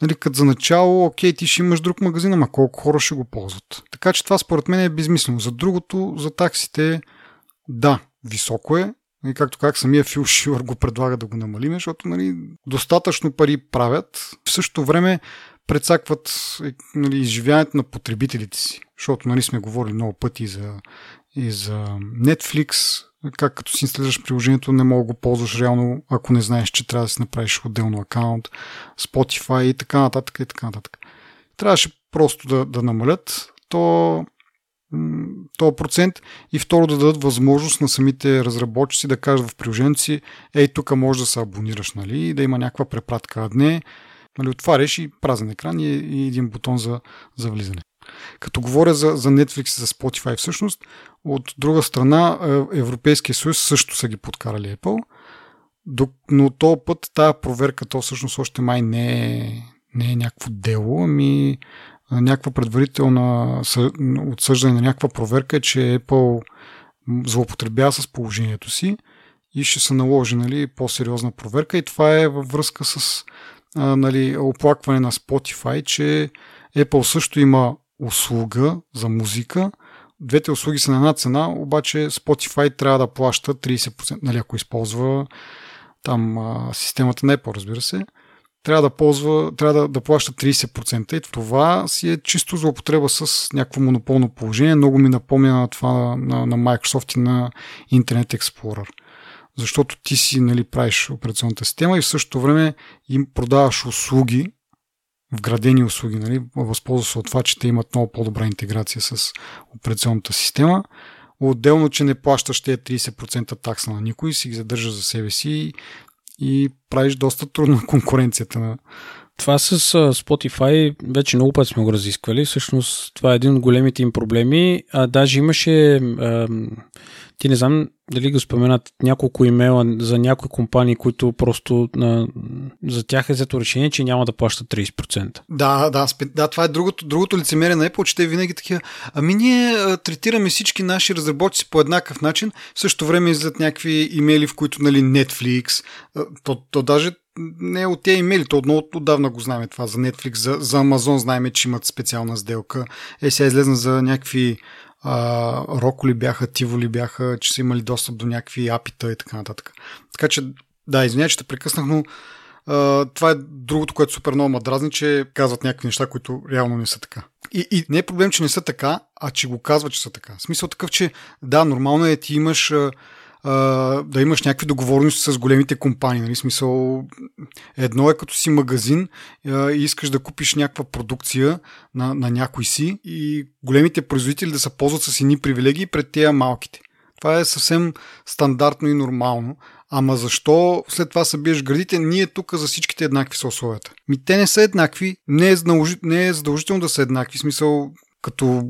нали, като за начало, окей, ти ще имаш друг магазин, ама колко хора ще го ползват. Така че това според мен е безмислено. За другото, за таксите, да, високо е, И както как самия Фил Шилър го предлага да го намалиме, защото нали, достатъчно пари правят. В същото време прецакват нали, изживяването на потребителите си. Защото нали, сме говорили много пъти и за Netflix, как като си инсталираш приложението, не мога да го ползваш реално, ако не знаеш, че трябва да си направиш отделно акаунт, Spotify и така нататък. И така нататък. Трябваше просто да намалят то процент и второ да дадат възможност на самите разработчици да кажат в приложението си, ей, тук може да се абонираш, нали, да има някаква препратка, а дне, нали, отваряш и празен екран и един бутон за влизане. Като говоря за Netflix и за Spotify всъщност, от друга страна Европейския съюз също са ги подкарали Apple, но този път тая проверка, то всъщност още май не е някакво дело, ами някаква предварителна отсъждане на някаква проверка, че Apple злоупотребява с положението си и ще се наложи нали, по-сериозна проверка и това е във връзка с нали, оплакване на Spotify, че Apple също има услуга за музика. Двете услуги са на една цена, обаче Spotify трябва да плаща 30%, нали, ако използва там системата на Apple, разбира се. Трябва да плаща 30% и това си е чисто злоупотреба с някакво монополно положение. Много ми напомня на това на Microsoft и на Internet Explorer. Защото ти си нали, правиш операционната система и в същото време им продаваш услуги, вградени услуги. Нали? Възползва се от това, че те имат много по-добра интеграция с операционната система. Отделно, че не плащаш те 30% такса на никой, си ги задържаш за себе си и правиш доста трудно конкуренцията. Това с Spotify вече много път сме го разисквали. Всъщност това е един от големите им проблеми. Даже имаше, ти не знам дали го споменат, няколко имейла за някои компании, които просто за тях е взето решение, че няма да плащат 30%. Да, това е другото лицемерие на Apple, че те винаги такива. Ами ние третираме всички наши разработчици по еднакъв начин, в същото време излизат някакви имейли, в които нали, Netflix, то даже не от тези имейли, то отдавна го знаем това за Netflix, за Amazon знаем, че имат специална сделка. Сега излезна за някакви роколи бяха, тиволи бяха, че са имали достъп до някакви апита и така нататък. Така че, да, извиня, че те прекъснах, но това е другото, което супер много ма дразни, че казват някакви неща, които реално не са така. И не е проблем, че не са така, а че го казват, че са така. В смисъл такъв, че да, нормално е ти имаш да имаш някакви договорности с големите компании. Нали? Смисъл, едно е като си магазин и искаш да купиш някаква продукция на някой си и големите производители да се ползват с едни привилегии пред тези малките. Това е съвсем стандартно и нормално. Ама защо след това събиеш градите? Ние тук за всичките еднакви са условията. Ми те не са еднакви. Не е задължително да са еднакви. В смисъл, като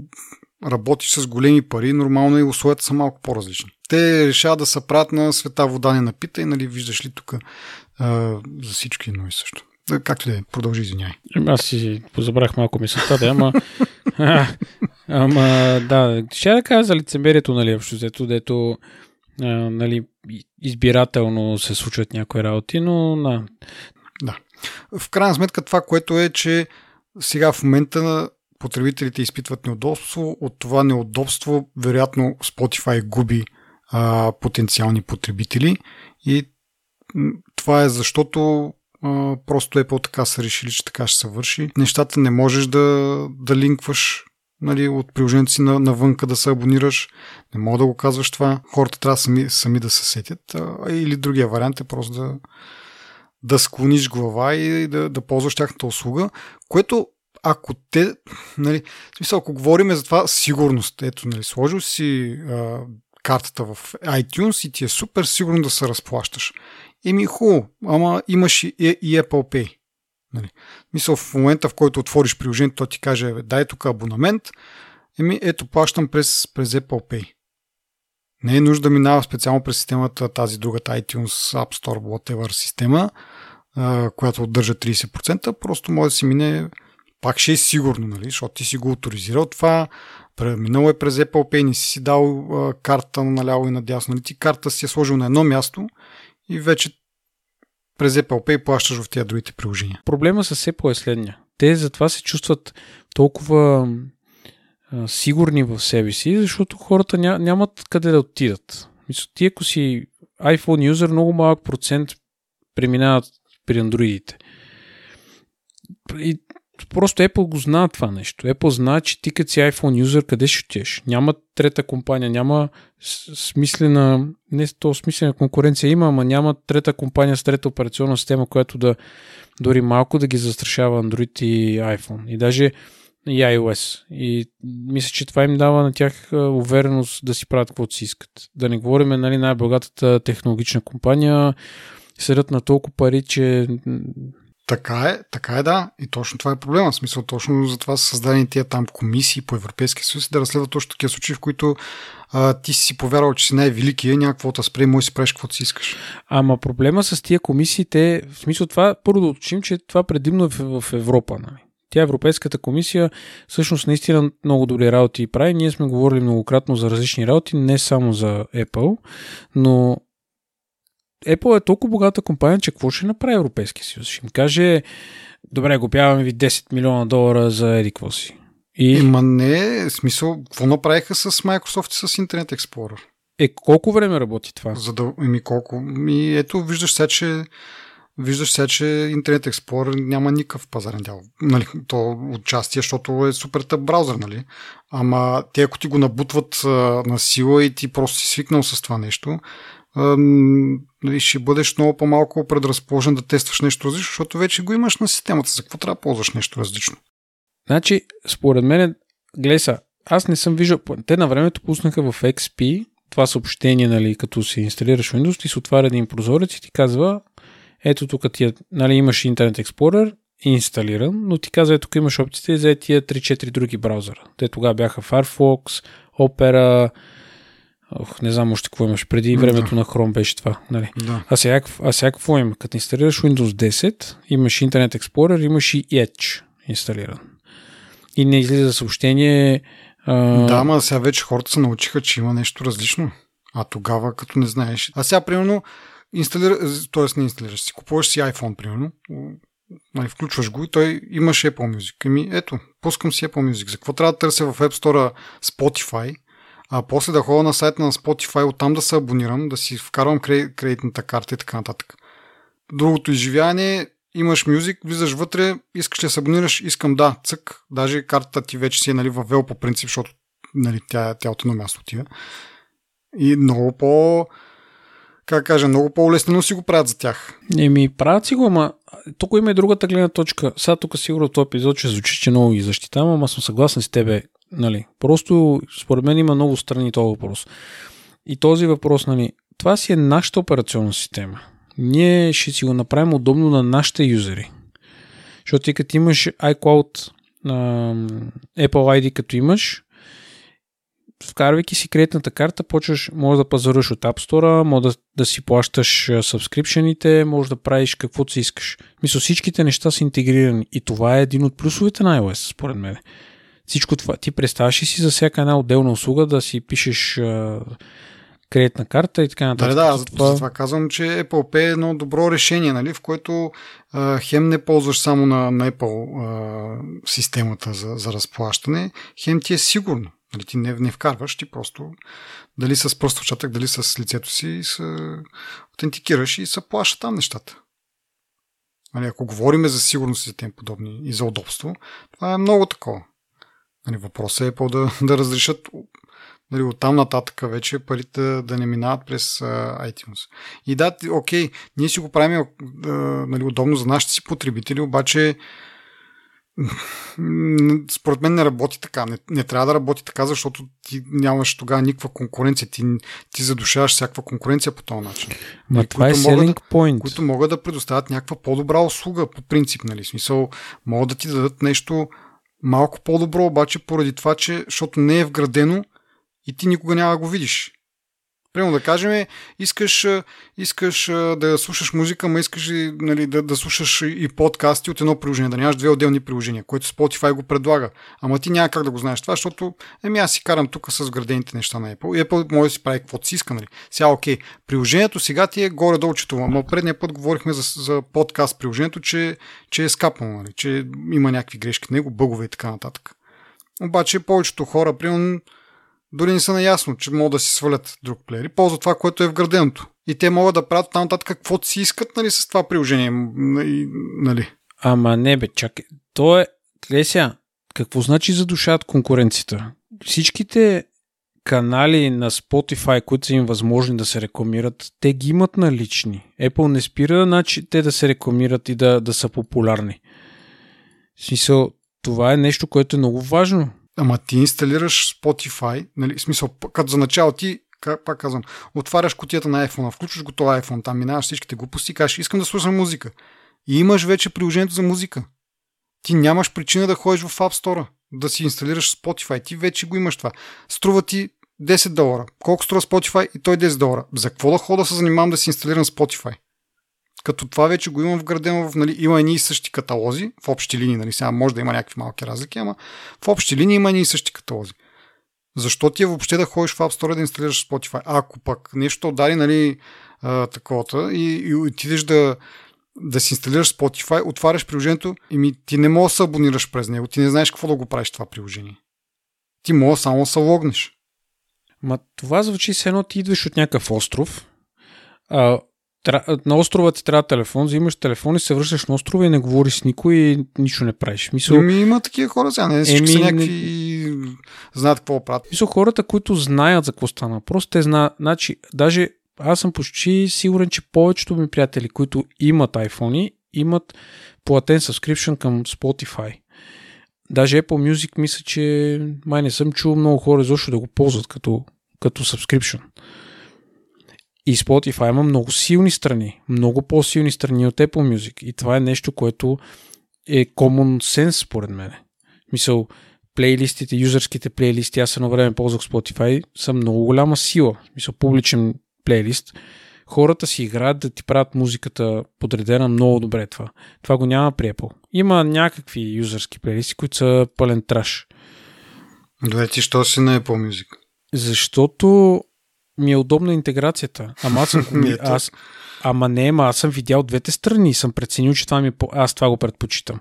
работиш с големи пари, нормално и условията са малко по-различни. Те решават да се правят на света вода не напита и нали виждаш ли тук за всички едно и също. Както да е, продължи, извиняй. Аз си позабрах малко мисълта, да, ама да, ще да кажа за лицемерието, нали, общо взето, дето нали, избирателно се случват някои работи, но да. В крайна сметка това, което е, че сега в момента потребителите изпитват неудобство, от това неудобство вероятно Spotify губи потенциални потребители и това е защото просто Apple така са решили, че така ще се върши. Нещата не можеш да линкваш нали, от приложението си навънка да се абонираш, не мога да го казваш това, хората трябва сами да се сетят или другия вариант е просто да склониш глава и да ползваш тяхната услуга, което ако те, нали, в смисъл, ако говорим за това сигурност, ето, нали, сложил си картата в iTunes и ти е супер сигурно да се разплащаш. Еми хубаво, ама имаш и Apple Pay. Нали. Мисъл, в момента, в който отвориш приложението, то ти каже, дай тук абонамент, еми ето плащам през Apple Pay. Не е нужда да минава специално през системата, тази другата iTunes, App Store, whatever система, която отдържа 30%, просто може да си мине. Пак ще е сигурно, нали? Защото ти си го авторизирал това, минало е през Apple Pay, не си дал карта наляво и надясно. Нали? Ти карта си е сложил на едно място и вече през Apple Pay плащаш в тези другите приложения. Проблема с Apple е следния. Те затова се чувстват толкова сигурни в себе си, защото хората нямат къде да отидат. Ти ако си iPhone юзер много малък процент преминават при андроидите. И просто Apple го знае това нещо. Apple знае, че ти като си iPhone юзер, къде ще отидеш? Няма трета компания, няма смислена, не то смислена конкуренция има, ама няма трета компания с трета операционна система, която да дори малко да ги застрашава Android и iPhone. И даже и iOS. И мисля, че това им дава на тях увереност да си правят каквото си искат. Да не говорим, нали, най-богатата технологична компания, седят на толкова пари, че... Така е, да. И точно това е проблема. В смисъл, точно за това са създадени тия там комисии по Европейския съюз да разследват точно такива случаи, в които ти си повярвал, че си най-великия, някакво да спре, може си преш каквото си искаш. Ама проблема с тия комисиите, в смисъл това, първо да уточним, че това предимно е в Европа. Тя Европейската комисия всъщност наистина много добри работи и прави. Ние сме говорили многократно за различни работи, не само за Apple, но Apple е толкова богата компания, че какво ще направи Европейския съюз? Ще им каже, добре, купяваме ви $10 милиона за еди какво си. И... Ема не, смисъл, какво направиха с Microsoft и с Internet Explorer? Колко време работи това? Ето, виждаш сега, че Internet Explorer няма никакъв пазарен дял. Нали, то отчастие, защото е супер тъп браузър, нали? Ама те, ако ти го набутват на сила и ти просто си свикнал с това нещо, ще бъдеш много по-малко предразположен да тестваш нещо различно, защото вече го имаш на системата. За какво трябва да ползваш нещо различно? Значи, според мен, аз не съм виждал, те на времето пуснаха в XP това съобщение, нали, като си инсталираш Windows, ти се отваря един прозорец и ти казва, ето тук ти, нали, имаш Internet Explorer инсталиран, но ти казва, тук имаш опциите за тия 3-4 други браузъра. Те тогава бяха Firefox, Opera, не знам още какво имаш. Преди времето на Chrome беше това. Нали? Да. А сега какво има? Като инсталираш Windows 10, имаш Internet Explorer, имаш и Edge инсталиран. И не излиза съобщение... Да, ама сега вече хората се научиха, че има нещо различно. А тогава, като не знаеш... А сега, примерно, не инсталираш. Купуваш си iPhone, примерно, включваш го и той имаш Apple Music. Ето, пускам си Apple Music. За какво трябва да търся в App Store Spotify, а после да ходя на сайта на Spotify, оттам да се абонирам, да си вкарвам кредитната карта и така нататък. Другото изживяване, имаш мюзик, влизаш вътре, искаш да се абонираш, искам да, цък, даже картата ти вече си е, нали, въвел по принцип, защото, нали, тя от едно място отива. И много много по-леснено си го правят за тях. Правят си го, ама тук има и другата гледна точка. Сега тук сигурно този епизод ще звучи, че много ги защитавам, ама съм съгласен с тебе. Нали, просто според мен има много страни този въпрос. И този въпрос, нали, това си е нашата операционна система. Ние ще си го направим удобно на нашите юзери. Защото ти като имаш iCloud, Apple ID като имаш, вкарвайки си кредитната карта, почваш, може да пазаруваш от App Store, може да си плащаш сабскрипшените, може да правиш каквото си искаш. Мисля, всичките неща са интегрирани и това е един от плюсовете на iOS, според мен. Всичко това. Ти представяш и си за всяка една отделна услуга да си пишеш кредитна карта и така нататък. Да, затова казвам, че Apple Pay е едно добро решение, нали, в което хем не ползваш само на Apple системата за разплащане, хем ти е сигурно. Нали, ти не вкарваш, ти просто дали с пръстовчатък, дали с лицето си аутентикираш и се плаща там нещата. Нали, ако говорим за сигурност и тем подобни и за удобство, това е много такова. Въпросът е по-да разрешат, нали, оттам нататък вече парите да не минават през iTunes. И да, окей, ние си го правим, нали, удобно за нашите си потребители, обаче според мен не работи така. Не трябва да работи така, защото ти нямаш тогава никаква конкуренция. Ти задушаваш всякаква конкуренция по този начин. Нали, това е selling point. Които могат да предоставят някаква по-добра услуга, по принцип. Нали, в смисъл, могат да ти дадат нещо малко по-добро, обаче поради това, че защото не е вградено и ти никога няма да го видиш. Примерно да кажем, искаш да слушаш музика, ма искаш, нали, да слушаш и подкасти от едно приложение, да нямаш две отделни приложения, което Spotify го предлага. Ама ти няма как да го знаеш това, защото аз си карам тук с вградените неща на Apple. И Apple може да си прави каквото си иска, нали. Сега, окей, приложението сега ти е горе-долу четува, но предния път говорихме за подкаст приложението, че е скапано, нали, че има някакви грешки в него, бъгове и така нататък. Обаче повечето хора, примерно, дори не са наясно, че могат да си свалят друг плеер и ползват това, което е вграденото. и те могат да правят там нататък каквото си искат, нали, с това приложение. Нали. Ама не бе, чакай. То е, Леся, какво значи задушават конкуренцията? Всичките канали на Spotify, които са им възможни да се рекламират, те ги имат налични. Apple не спира начин те да се рекламират и да са популярни. В смисъл, това е нещо, което е много важно. Ама ти инсталираш Spotify, нали, в смисъл, като за начало ти, пак казвам, отваряш кутията на iPhone, включваш го този iPhone, там минаваш всичките глупости и кажеш, искам да слушам музика. И имаш вече приложението за музика. Ти нямаш причина да ходиш в App Store, да си инсталираш Spotify. Ти вече го имаш това. Струва ти $10. Колко струва Spotify? И той $10. За какво да хода се занимавам да си инсталирам Spotify? Като това вече го имам вградено, нали, има едни и същи каталози, в общи линии, нали, сега може да има някакви малки разлики, ама в общи линии има едни и същи каталози. Защо ти е въобще да ходиш в App Store да инсталираш Spotify? Ако пък нещо удари, нали, таковата и отидеш да си инсталираш Spotify, отваряш приложението и ти не можеш да се абонираш през него, ти не знаеш какво да го правиш това приложение. Ти можеш само да се логнеш. Ма това звучи с едно ти идваш от някакъв остров, на острова ти трябва телефон, взимаш телефон и се връщаш на острова и не говориш с никой и нищо не правиш. Мисъл... Има такива хора сега, не всички са някакви знаят какво правят. Мисъл, хората, които знаят за какво стана, просто те знаят, значи, даже аз съм почти сигурен, че повечето ми приятели, които имат iPhone-и, имат платен subscription към Spotify. Даже Apple Music, мисля, че май не съм чул много хора изобщо да го ползват като subscription. И Spotify има много силни страни, много по-силни страни от Apple Music. И това е нещо, което е common sense според мен. Мисъл, плейлистите, юзърските плейлисти, аз едно време ползвах Spotify, са много голяма сила. Мисъл, публичен плейлист. Хората си играят да ти правят музиката подредена много добре това. Това го няма при Apple. Има някакви юзърски плейлисти, които са пълен траш. Добре, ти що си на Apple Music? Защото ми е удобна интеграцията. Ама аз съм аз съм видял двете страни и съм преценил, че това аз това го предпочитам.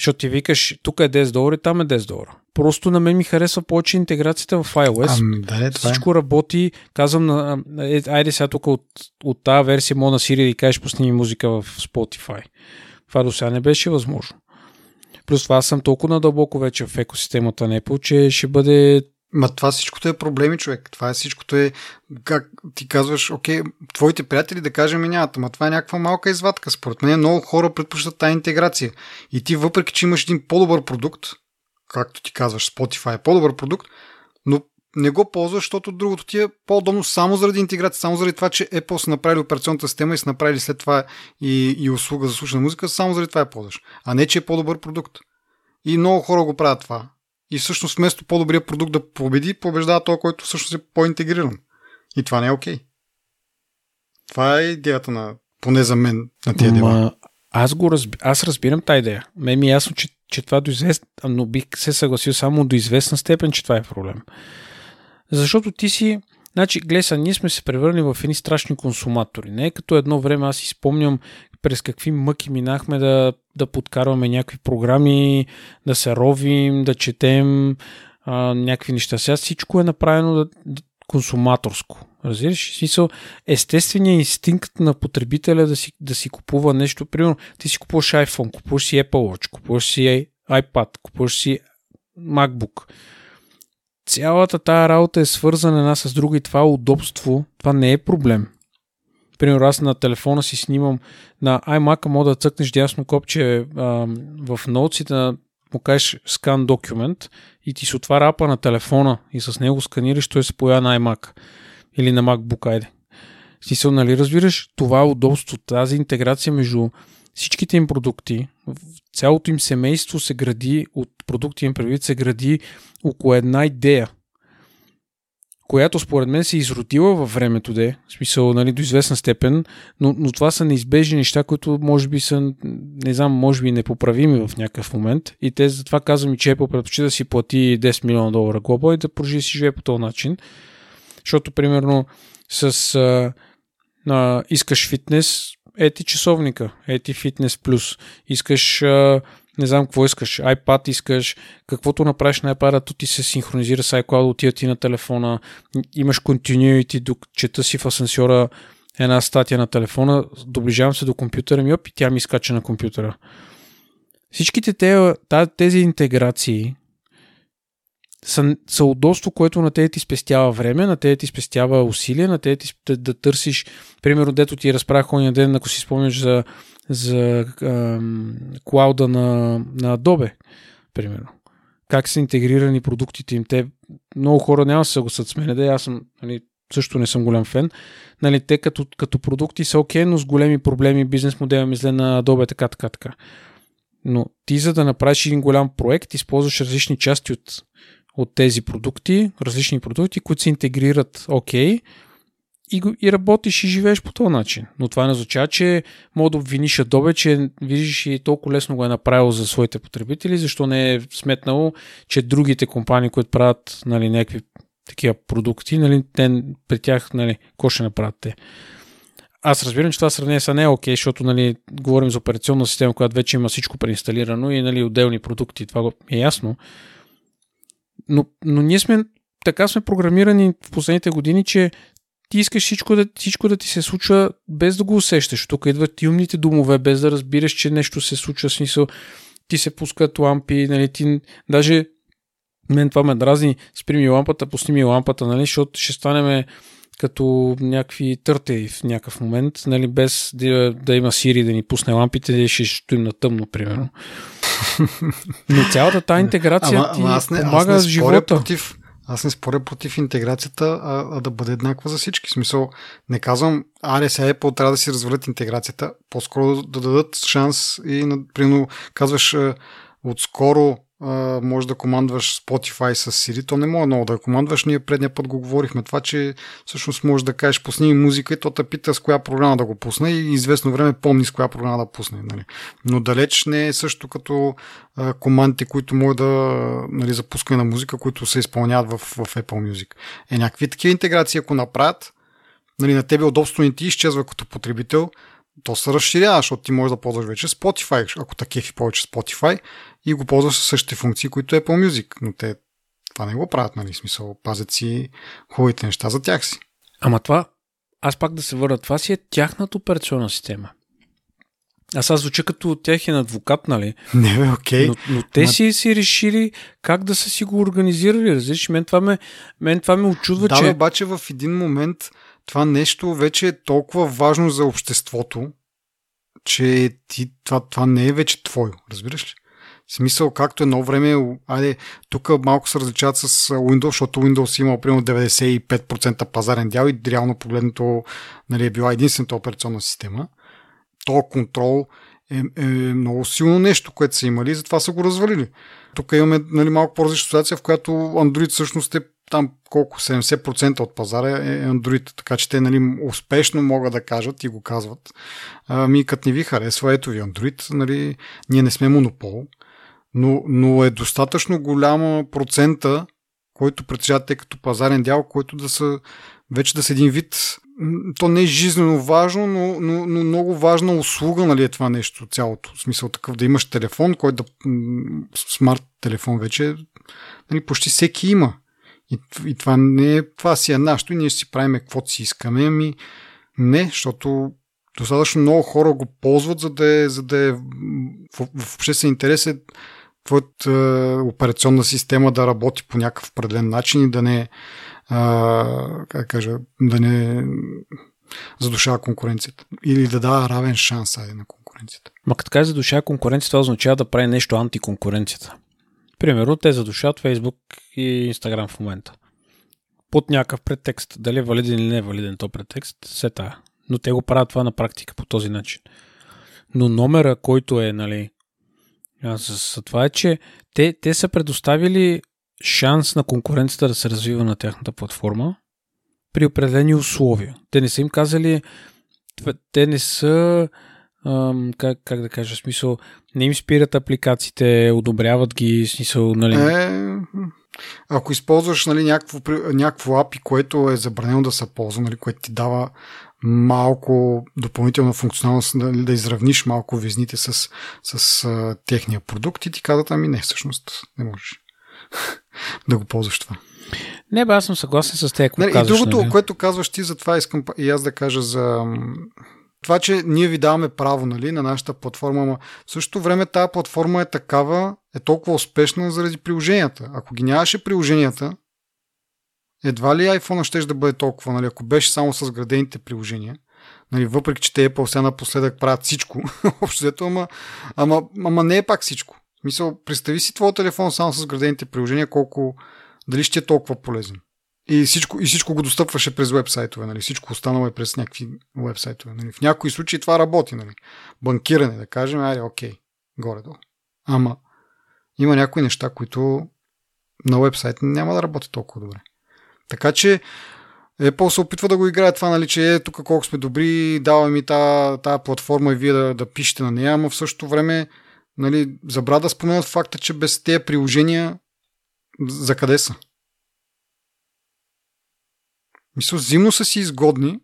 Защото ти викаш, тук е $10, там е $10. Просто на мен ми харесва повече интеграцията в iOS. Всичко работи. Казвам, айде сега тук от тази версия мога на Siri да кажеш пусни музика в Spotify. Това до сега не беше възможно. Плюс това аз съм толкова надълбоко вече в екосистемата на Apple, че ще бъде... Ма това всичкото е проблеми, човек. Това е всичкото е, как ти казваш, окей, твоите приятели да кажем и нямат, ама това е някаква малка извадка. Според мен много хора предпочитат тази интеграция. И ти въпреки, че имаш един по-добър продукт, както ти казваш, Spotify е по-добър продукт, но не го ползваш, защото другото ти е по-удобно само заради интеграция, само заради това, че Apple са направили операционната система и са направили след това и услуга за слушане на музика, само заради това я ползваш. А не, че е по-добър продукт. И много хора го правят това. И всъщност вместо по-добрия продукт да победи, побеждава този, който всъщност е по-интегриран. И това не е окей. Това е идеята на, поне за мен, на тия дела. Аз разбирам тази идея. Мен ми е ясно, че това до известна, но бих се съгласил само до известна степен, че това е проблем. Защото ти си, значи, глеса, ние сме се превърнали в едни страшни консуматори. Не е като едно време, аз си спомням през какви мъки минахме да подкарваме някакви програми, да се ровим, да четем някакви неща. Сега всичко е направено консуматорско. Разбираш? В смисъл, естественият инстинкт на потребителя да си купува нещо. Примерно, ти си купуваш iPhone, купуваш си Apple Watch, купуваш си iPad, купуваш си MacBook. Цялата тая работа е свързана една с друга и това е удобство. Това не е проблем. Примерно, аз на телефона си снимам на iMac-а, мога да цъкнеш дясно копче в ноутсите, му кажеш scan document и ти се отваря апа на телефона и с него сканираш, той се появя на iMac или на MacBook, айде. Смисъл, нали разбираш? Това е удобство, тази интеграция между всичките им продукти, цялото им семейство се гради, от продукти им предвид се гради около една идея, която според мен се изродила във времето, в смисъл, нали, до известна степен, но това са неизбежни неща, които може би са, не знам, може би непоправими в някакъв момент и те затова казвам и че Apple предпочита да си плати $10 милиона глоба и да продължи да си живее по този начин, защото примерно с искаш фитнес, ети часовника, ети фитнес плюс, искаш... не знам какво искаш, iPad искаш, каквото направиш на iPad, то ти се синхронизира с iCloud, отива ти на телефона, имаш continuity, докато чета си в асансьора една статия на телефона, доближавам се до компютъра ми, оп, и тя ми изкача на компютъра. Всичките тези интеграции са удобство, което на тебе ти спестява време, на тебе ти спестява усилия, на тебе ти да търсиш, примерно, дето ти разправях ония ден, ако си спомняш за клауда на Adobe, примерно. Как са интегрирани продуктите им. Те много хора няма да се съгласат с мен. Аз съм, също не съм голям фен. Те като продукти са окей, но с големи проблеми бизнес модела ми зле на Adobe, така. Но ти, за да направиш един голям проект, използваш различни части от тези продукти, различни продукти, които се интегрират окей, и работиш и живееш по този начин. Но това не означава, че мога да обвиниш Adobe, че виждаш и толкова лесно го е направил за своите потребители, защо не е сметнало, че другите компании, които правят някакви такива продукти, при тях какво ще направят те. Аз разбирам, че това сравнение са не е окей, защото говорим за операционна система, която вече има всичко преинсталирано и отделни продукти, това е ясно. Но ние сме програмирани в последните години, че ти искаш всичко да ти се случва без да го усещаш. Тук идват и умните домове, без да разбираш, че нещо се случва, в смисъл ти се пускат лампи, даже мен това ме дразни, спри ми лампата, пусни ми лампата, защото ще станеме като някакви търтеи в някакъв момент, без да има Siri да ни пусне лампите, ще стоим на тъмно, примерно. Но цялата тая интеграция ти помага с живота. Аз не споря против интеграцията, а да бъде еднаква за всички. В смисъл, не казвам, сега Apple трябва да си развалят интеграцията, по-скоро да дадат шанс и, например, казваш, отскоро може да командваш Spotify с Siri, то не може много да я командваш. Ние предния път го говорихме това, че всъщност можеш да кажеш пусни музика и то те пита с коя програма да го пусне и известно време помни с коя програма да пусне. Но далеч не е също като командите, които могат да за пускане на музика, които се изпълняват в Apple Music. Някакви такива интеграции, ако направят, на тебе удобство не ти изчезва като потребител, то се разширява, защото ти можеш да ползваш вече Spotify, ако такива и повече Spotify, и го ползваш със същите функции, които е Apple Music, но те това не го правят, смисъл, пазят си хубавите неща за тях си. Ама това, аз пак да се върна, това си е тяхната операционна система. Аз звуча като техен адвокат, Не, бе, окей. Но те си решили как да са си го организирали, разбираш, мен това ме учудва, че... Да, обаче в един момент... Това нещо вече е толкова важно за обществото, че това не е вече твое, разбираш ли? В смисъл, както едно време, тук малко се различават с Windows, защото Windows има примерно 95% пазарен дял и реално погледното е била единствената операционна система. То контрол е много силно нещо, което са имали и затова са го развалили. Тук имаме малко по-различна ситуация, в която Android всъщност е там колко 70% от пазара е Android, така че те успешно могат да кажат и го казват. Като не ви харесва, ето ви Android, ние не сме монопол, но е достатъчно голяма процента, който притежават те като пазарен дял, който вече да са един вид, то не е жизненно важно, но много важна услуга е това нещо цялото. В смисъл такъв да имаш телефон, който смарт телефон вече почти всеки има. И това не е, това си е нашето и ние си правим каквото си искаме, не, защото достатъчно много хора го ползват, за да е в обществен интерес е твоята операционна система да работи по някакъв определен начин и да не да не задушава конкуренцията или да дава равен шанс на конкуренцията. Ма като каза задушава конкуренцията, това означава да прави нещо антиконкуренцията. Примерно, те задушат Facebook и Instagram в момента. Под някакъв претекст. Дали е валиден или не е валиден този претекст, все тая. Но те го правят това на практика по този начин. Но номера, който е, за това е, че те са предоставили шанс на конкуренцията да се развива на тяхната платформа при определени условия. Те не са им казали, те не са как да кажа, смисъл, не им спират апликациите, одобряват ги, смисъл, Ако използваш някакво API, което е забранено да се ползва, което ти дава малко допълнителна функционалност, да изравниш малко везните с техния продукт и ти казват, не, всъщност не можеш да го ползваш това. Не, бе, аз съм съгласен с те, какво казваш. И другото, което казваш ти, за това искам и аз да кажа за... Това, че ние ви даваме право, нали, на нашата платформа, но в същото време тази платформа е такава, е толкова успешна заради приложенията. Ако ги нямаше приложенията, едва ли iPhone-а щеше да бъде толкова, нали, ако беше само с градените приложения. Нали, въпреки, че те Apple сега напоследък правят всичко, общото, ама не е пак всичко. Мисъл, представи си твой телефон само с градените приложения, колко, дали ще е толкова полезен. И всичко го достъпваше през уебсайтове, нали? Всичко останало е през някакви уебсайтове. Нали? В някои случаи това работи. Нали? Банкиране, да кажем, айде, окей, горе-долу. Ама има някои неща, които на уебсайт няма да работи толкова добре. Така че Apple се опитва да го играе това, нали, че тук колко сме добри, дава ми тази платформа и вие да пишете на нея, ама в същото време, нали, забравя да споменат факта, че без тези приложения за къде са? Мисля, зимно са си изгодни,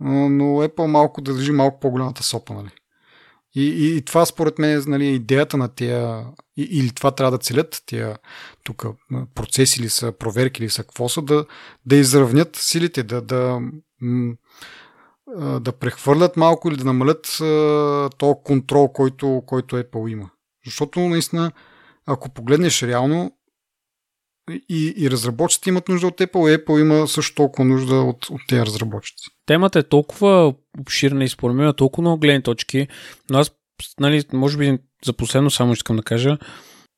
но Apple малко да държи малко по-голямата сопа, нали? И това според мен, нали, идеята на тия, или това трябва да целят тия тук процеси ли са, проверки ли са, какво са, да изравнят силите, да прехвърлят малко или да намалят този контрол, който Apple има. Защото наистина, ако погледнеш реално, и разработчиците имат нужда от Apple, и Apple има също толкова нужда от тези разработчици. Темата е толкова обширна и според мен, толкова много гледни точки, но аз, нали, може би за последно само искам да кажа,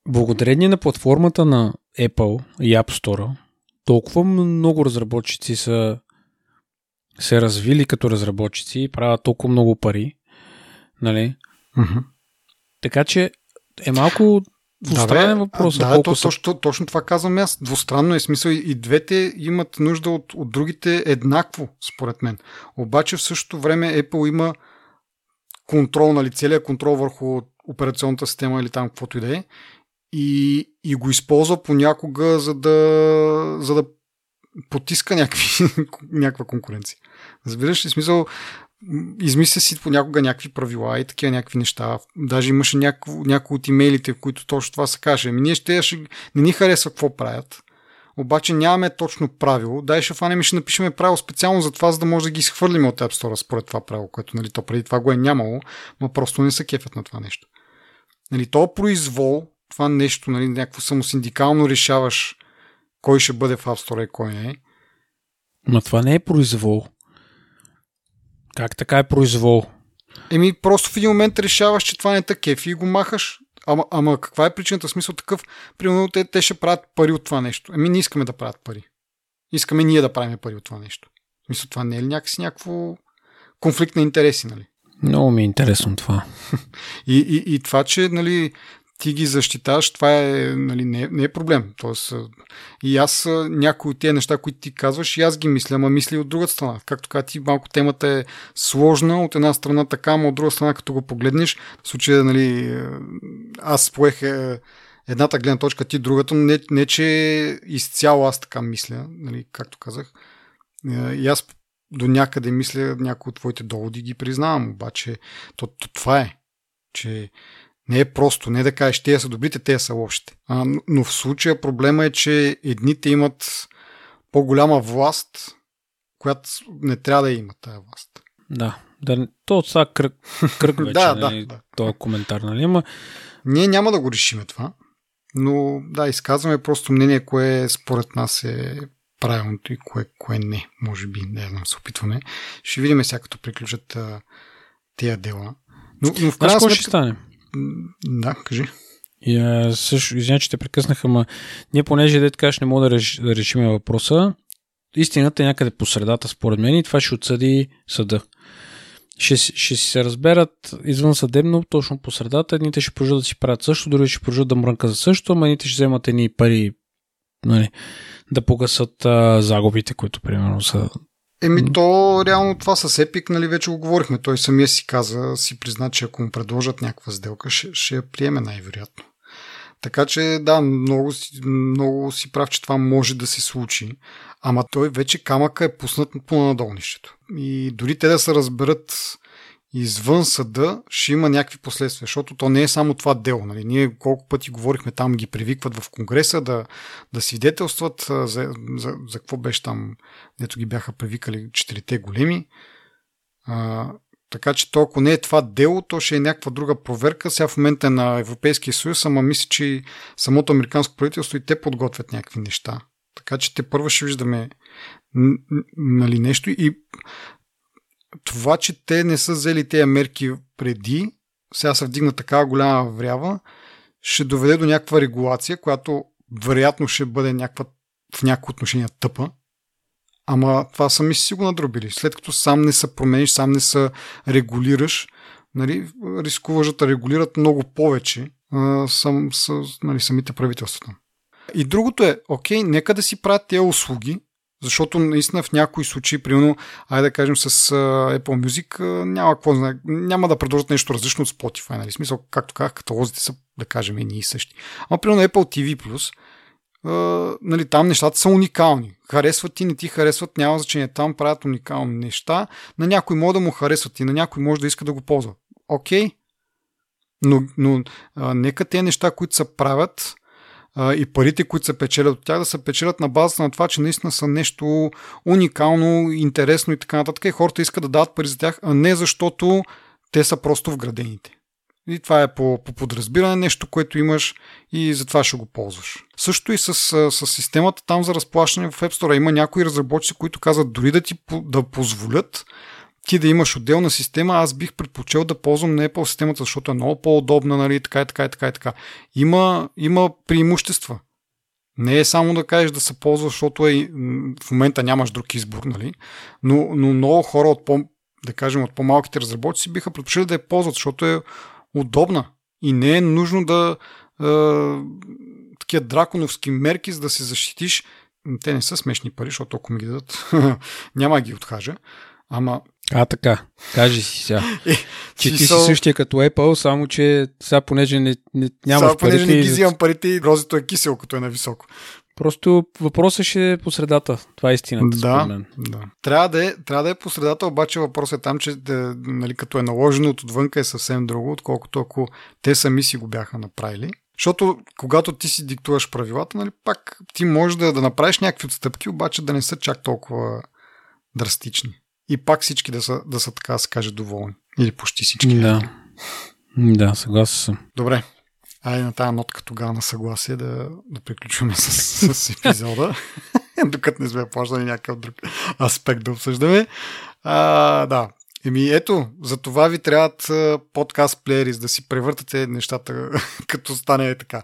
благодарение на платформата на Apple и App Store, толкова много разработчици са се развили като разработчици и правят толкова много пари, нали? Mm-hmm. Така че е малко... Двустранен въпрос. Да, точно това казвам аз. Двустранно е смисъл. И двете имат нужда от другите еднакво, според мен. Обаче в същото време Apple има контрол, нали, целия контрол върху операционната система или там каквото и да е. И го използва понякога, за да потиска някаква конкуренция. Разбираш ли, смисъл, измисля си понякога някакви правила и такива някакви неща. Даже имаше някои от имейлите, в които точно това се каже. Ами ние не ни харесва какво правят. Обаче нямаме точно правило. Дай ще фанем и ще напишеме правило специално за това, за да може да ги изхвърлим от App Store според това правило, което, нали, то преди това го е нямало, но просто не се кефят на това нещо. Нали, то произвол, това нещо, нали, някакво самосиндикално решаваш кой ще бъде в App Store и кой не е. Но това не е произвол. Как така е произвол? Еми, просто в един момент решаваш, че това не е такъв и го махаш. Ама каква е причината? В смисъл такъв, примерно те ще правят пари от това нещо. Еми, не искаме да правят пари. Искаме ние да правим пари от това нещо. В смисъл, това не е ли някакси някакво конфликт на интереси, нали? Много ми е интересно това. И това, че, нали, ти ги защитаваш, това е, нали, не е проблем. Тоест, и аз някои от тези неща, които ти казваш, и аз ги мисля, ама мисля и от другата страна. Както каза ти, малко темата е сложна, от една страна така, ама от друга страна, като го погледнеш, в случая, нали, аз поех едната гледна точка, ти другата, но не че изцяло аз така мисля, нали, както казах. И аз до някъде мисля, някои от твоите доводи ги признавам, обаче това е, че не е просто, не да кажеш, те са добрите, те са лошите. Но в случая проблема е, че едните имат по-голяма власт, която не трябва да имат тая власт. Да, то са кръг вече, да. Това коментар, нали? Ние няма да го решиме това, но да, изказваме просто мнение, кое според нас е правилното и кое не, може би, не знам, се опитваме. Ще видим сега, като приключат тези дела. Но в крайна сметка ще стане? Да, кажи. Извиня, че те прекъснаха, ама ние понеже не мога да решим въпроса, истината е някъде по средата, според мен, и това ще отсъди съда. Ще си се разберат извън съдебно, точно по средата, едните ще продължат да си правят също, други ще продължат да мрънка за също, ама едните ще вземат едни пари, нали, да погасат загубите, които примерно са... То реално това с Epic, нали, вече го говорихме. Той самия си призна, че ако му предложат някаква сделка, ще я приеме най-вероятно. Така че да, много си прав, че това може да се случи. Ама той вече камъка е пуснат по-надолнището. И дори те да се разберат извън съда ще има някакви последствия, защото то не е само това дело. Нали? Ние колко пъти говорихме, там ги привикват в Конгреса да свидетелстват за какво беше там, дето ги бяха привикали четирите големи. Така че то, ако не е това дело, то ще е някаква друга проверка. Сега в момента е на Европейския съюз, ама мисля, че самото американско правителство и те подготвят някакви неща. Така че те първо ще виждаме нали, нещо и това, че те не са взели тези мерки преди, сега се вдигна такава голяма врява, ще доведе до някаква регулация, която вероятно ще бъде някаква, в някакво отношение тъпа. Ама това сами си го надробили. След като сам не се промениш, сам не се регулираш, нали, рискуваш да регулират много повече нали, самите правителствата. И другото е, окей, нека да си правят тези услуги, защото наистина в някои случаи, примерно, айде да кажем с Apple Music, няма да предложат нещо различно от Spotify. Нали? В смисъл, както казах, каталозите са, да кажем, едни и същи. Ама, примерно, Apple TV+, нали, там нещата са уникални. Харесват ти, не ти харесват, няма значение. Там правят уникални неща. На някой може да му харесват и на някой може да иска да го ползва. Окей, но нека те неща, които се правят, и парите, които се печелят от тях, да се печелят на базата на това, че наистина са нещо уникално, интересно и така нататък. И хората искат да дават пари за тях, а не защото те са просто вградените. И това е по подразбиране нещо, което имаш и затова ще го ползваш. Също и с системата там за разплащане в App Store. Има някои разработчици, които казват, дори да позволят ти да имаш отделна система, аз бих предпочел да ползвам на Apple системата, защото е много по-удобна, нали, така. Има преимущества. Не е само да кажеш да се ползваш, защото в момента нямаш друг избор, нали, но много хора от по-малките разработчици биха предпочели да я ползват, защото е удобна и не е нужно да такива драконовски мерки, за да се защитиш. Те не са смешни пари, защото ако ми ги дадат, няма ги откажа. Ама... така, кажи си сега, че ти си същия като Apple, само че сега понеже не нямаш парите... Сега понеже не ги взимам парите и розето е кисело, като е нависоко. Просто въпросът ще е по средата, това е истината. Да. Трябва да е по средата, обаче въпросът е там, че нали, като е наложено от отвънка е съвсем друго, отколкото ако те сами си го бяха направили. Защото когато ти си диктуваш правилата, нали, пак ти можеш да направиш някакви отстъпки, обаче да не са чак толкова драстични. И пак всички да са така, се каже, доволни. Или почти всички. Да, съгласен съм. Добре. Айде на тази нотка тогава на съгласие да приключваме с епизода. Докато не сме плащали някакъв друг аспект да обсъждаме. Да. Ето, за това ви трябват подкаст плеери, да си превъртате нещата, като стане така.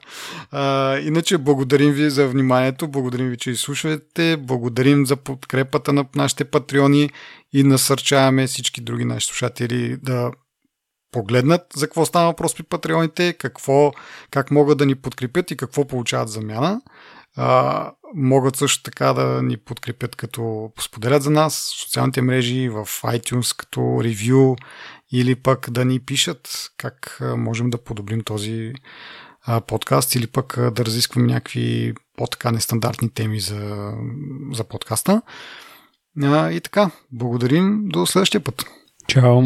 Иначе благодарим ви за вниманието, благодарим ви, че изслушвате, благодарим за подкрепата на нашите патреони и насърчаваме всички други наши слушатели да погледнат за какво става въпрос при патреоните, как могат да ни подкрепят и какво получават замяна. Могат също така да ни подкрепят, като споделят за нас в социалните мрежи, в iTunes като ревю, или пък да ни пишат как можем да подобрим този подкаст, или пък да разискваме някакви по-така нестандартни теми за подкаста. И така, благодарим, до следващия път. Чао!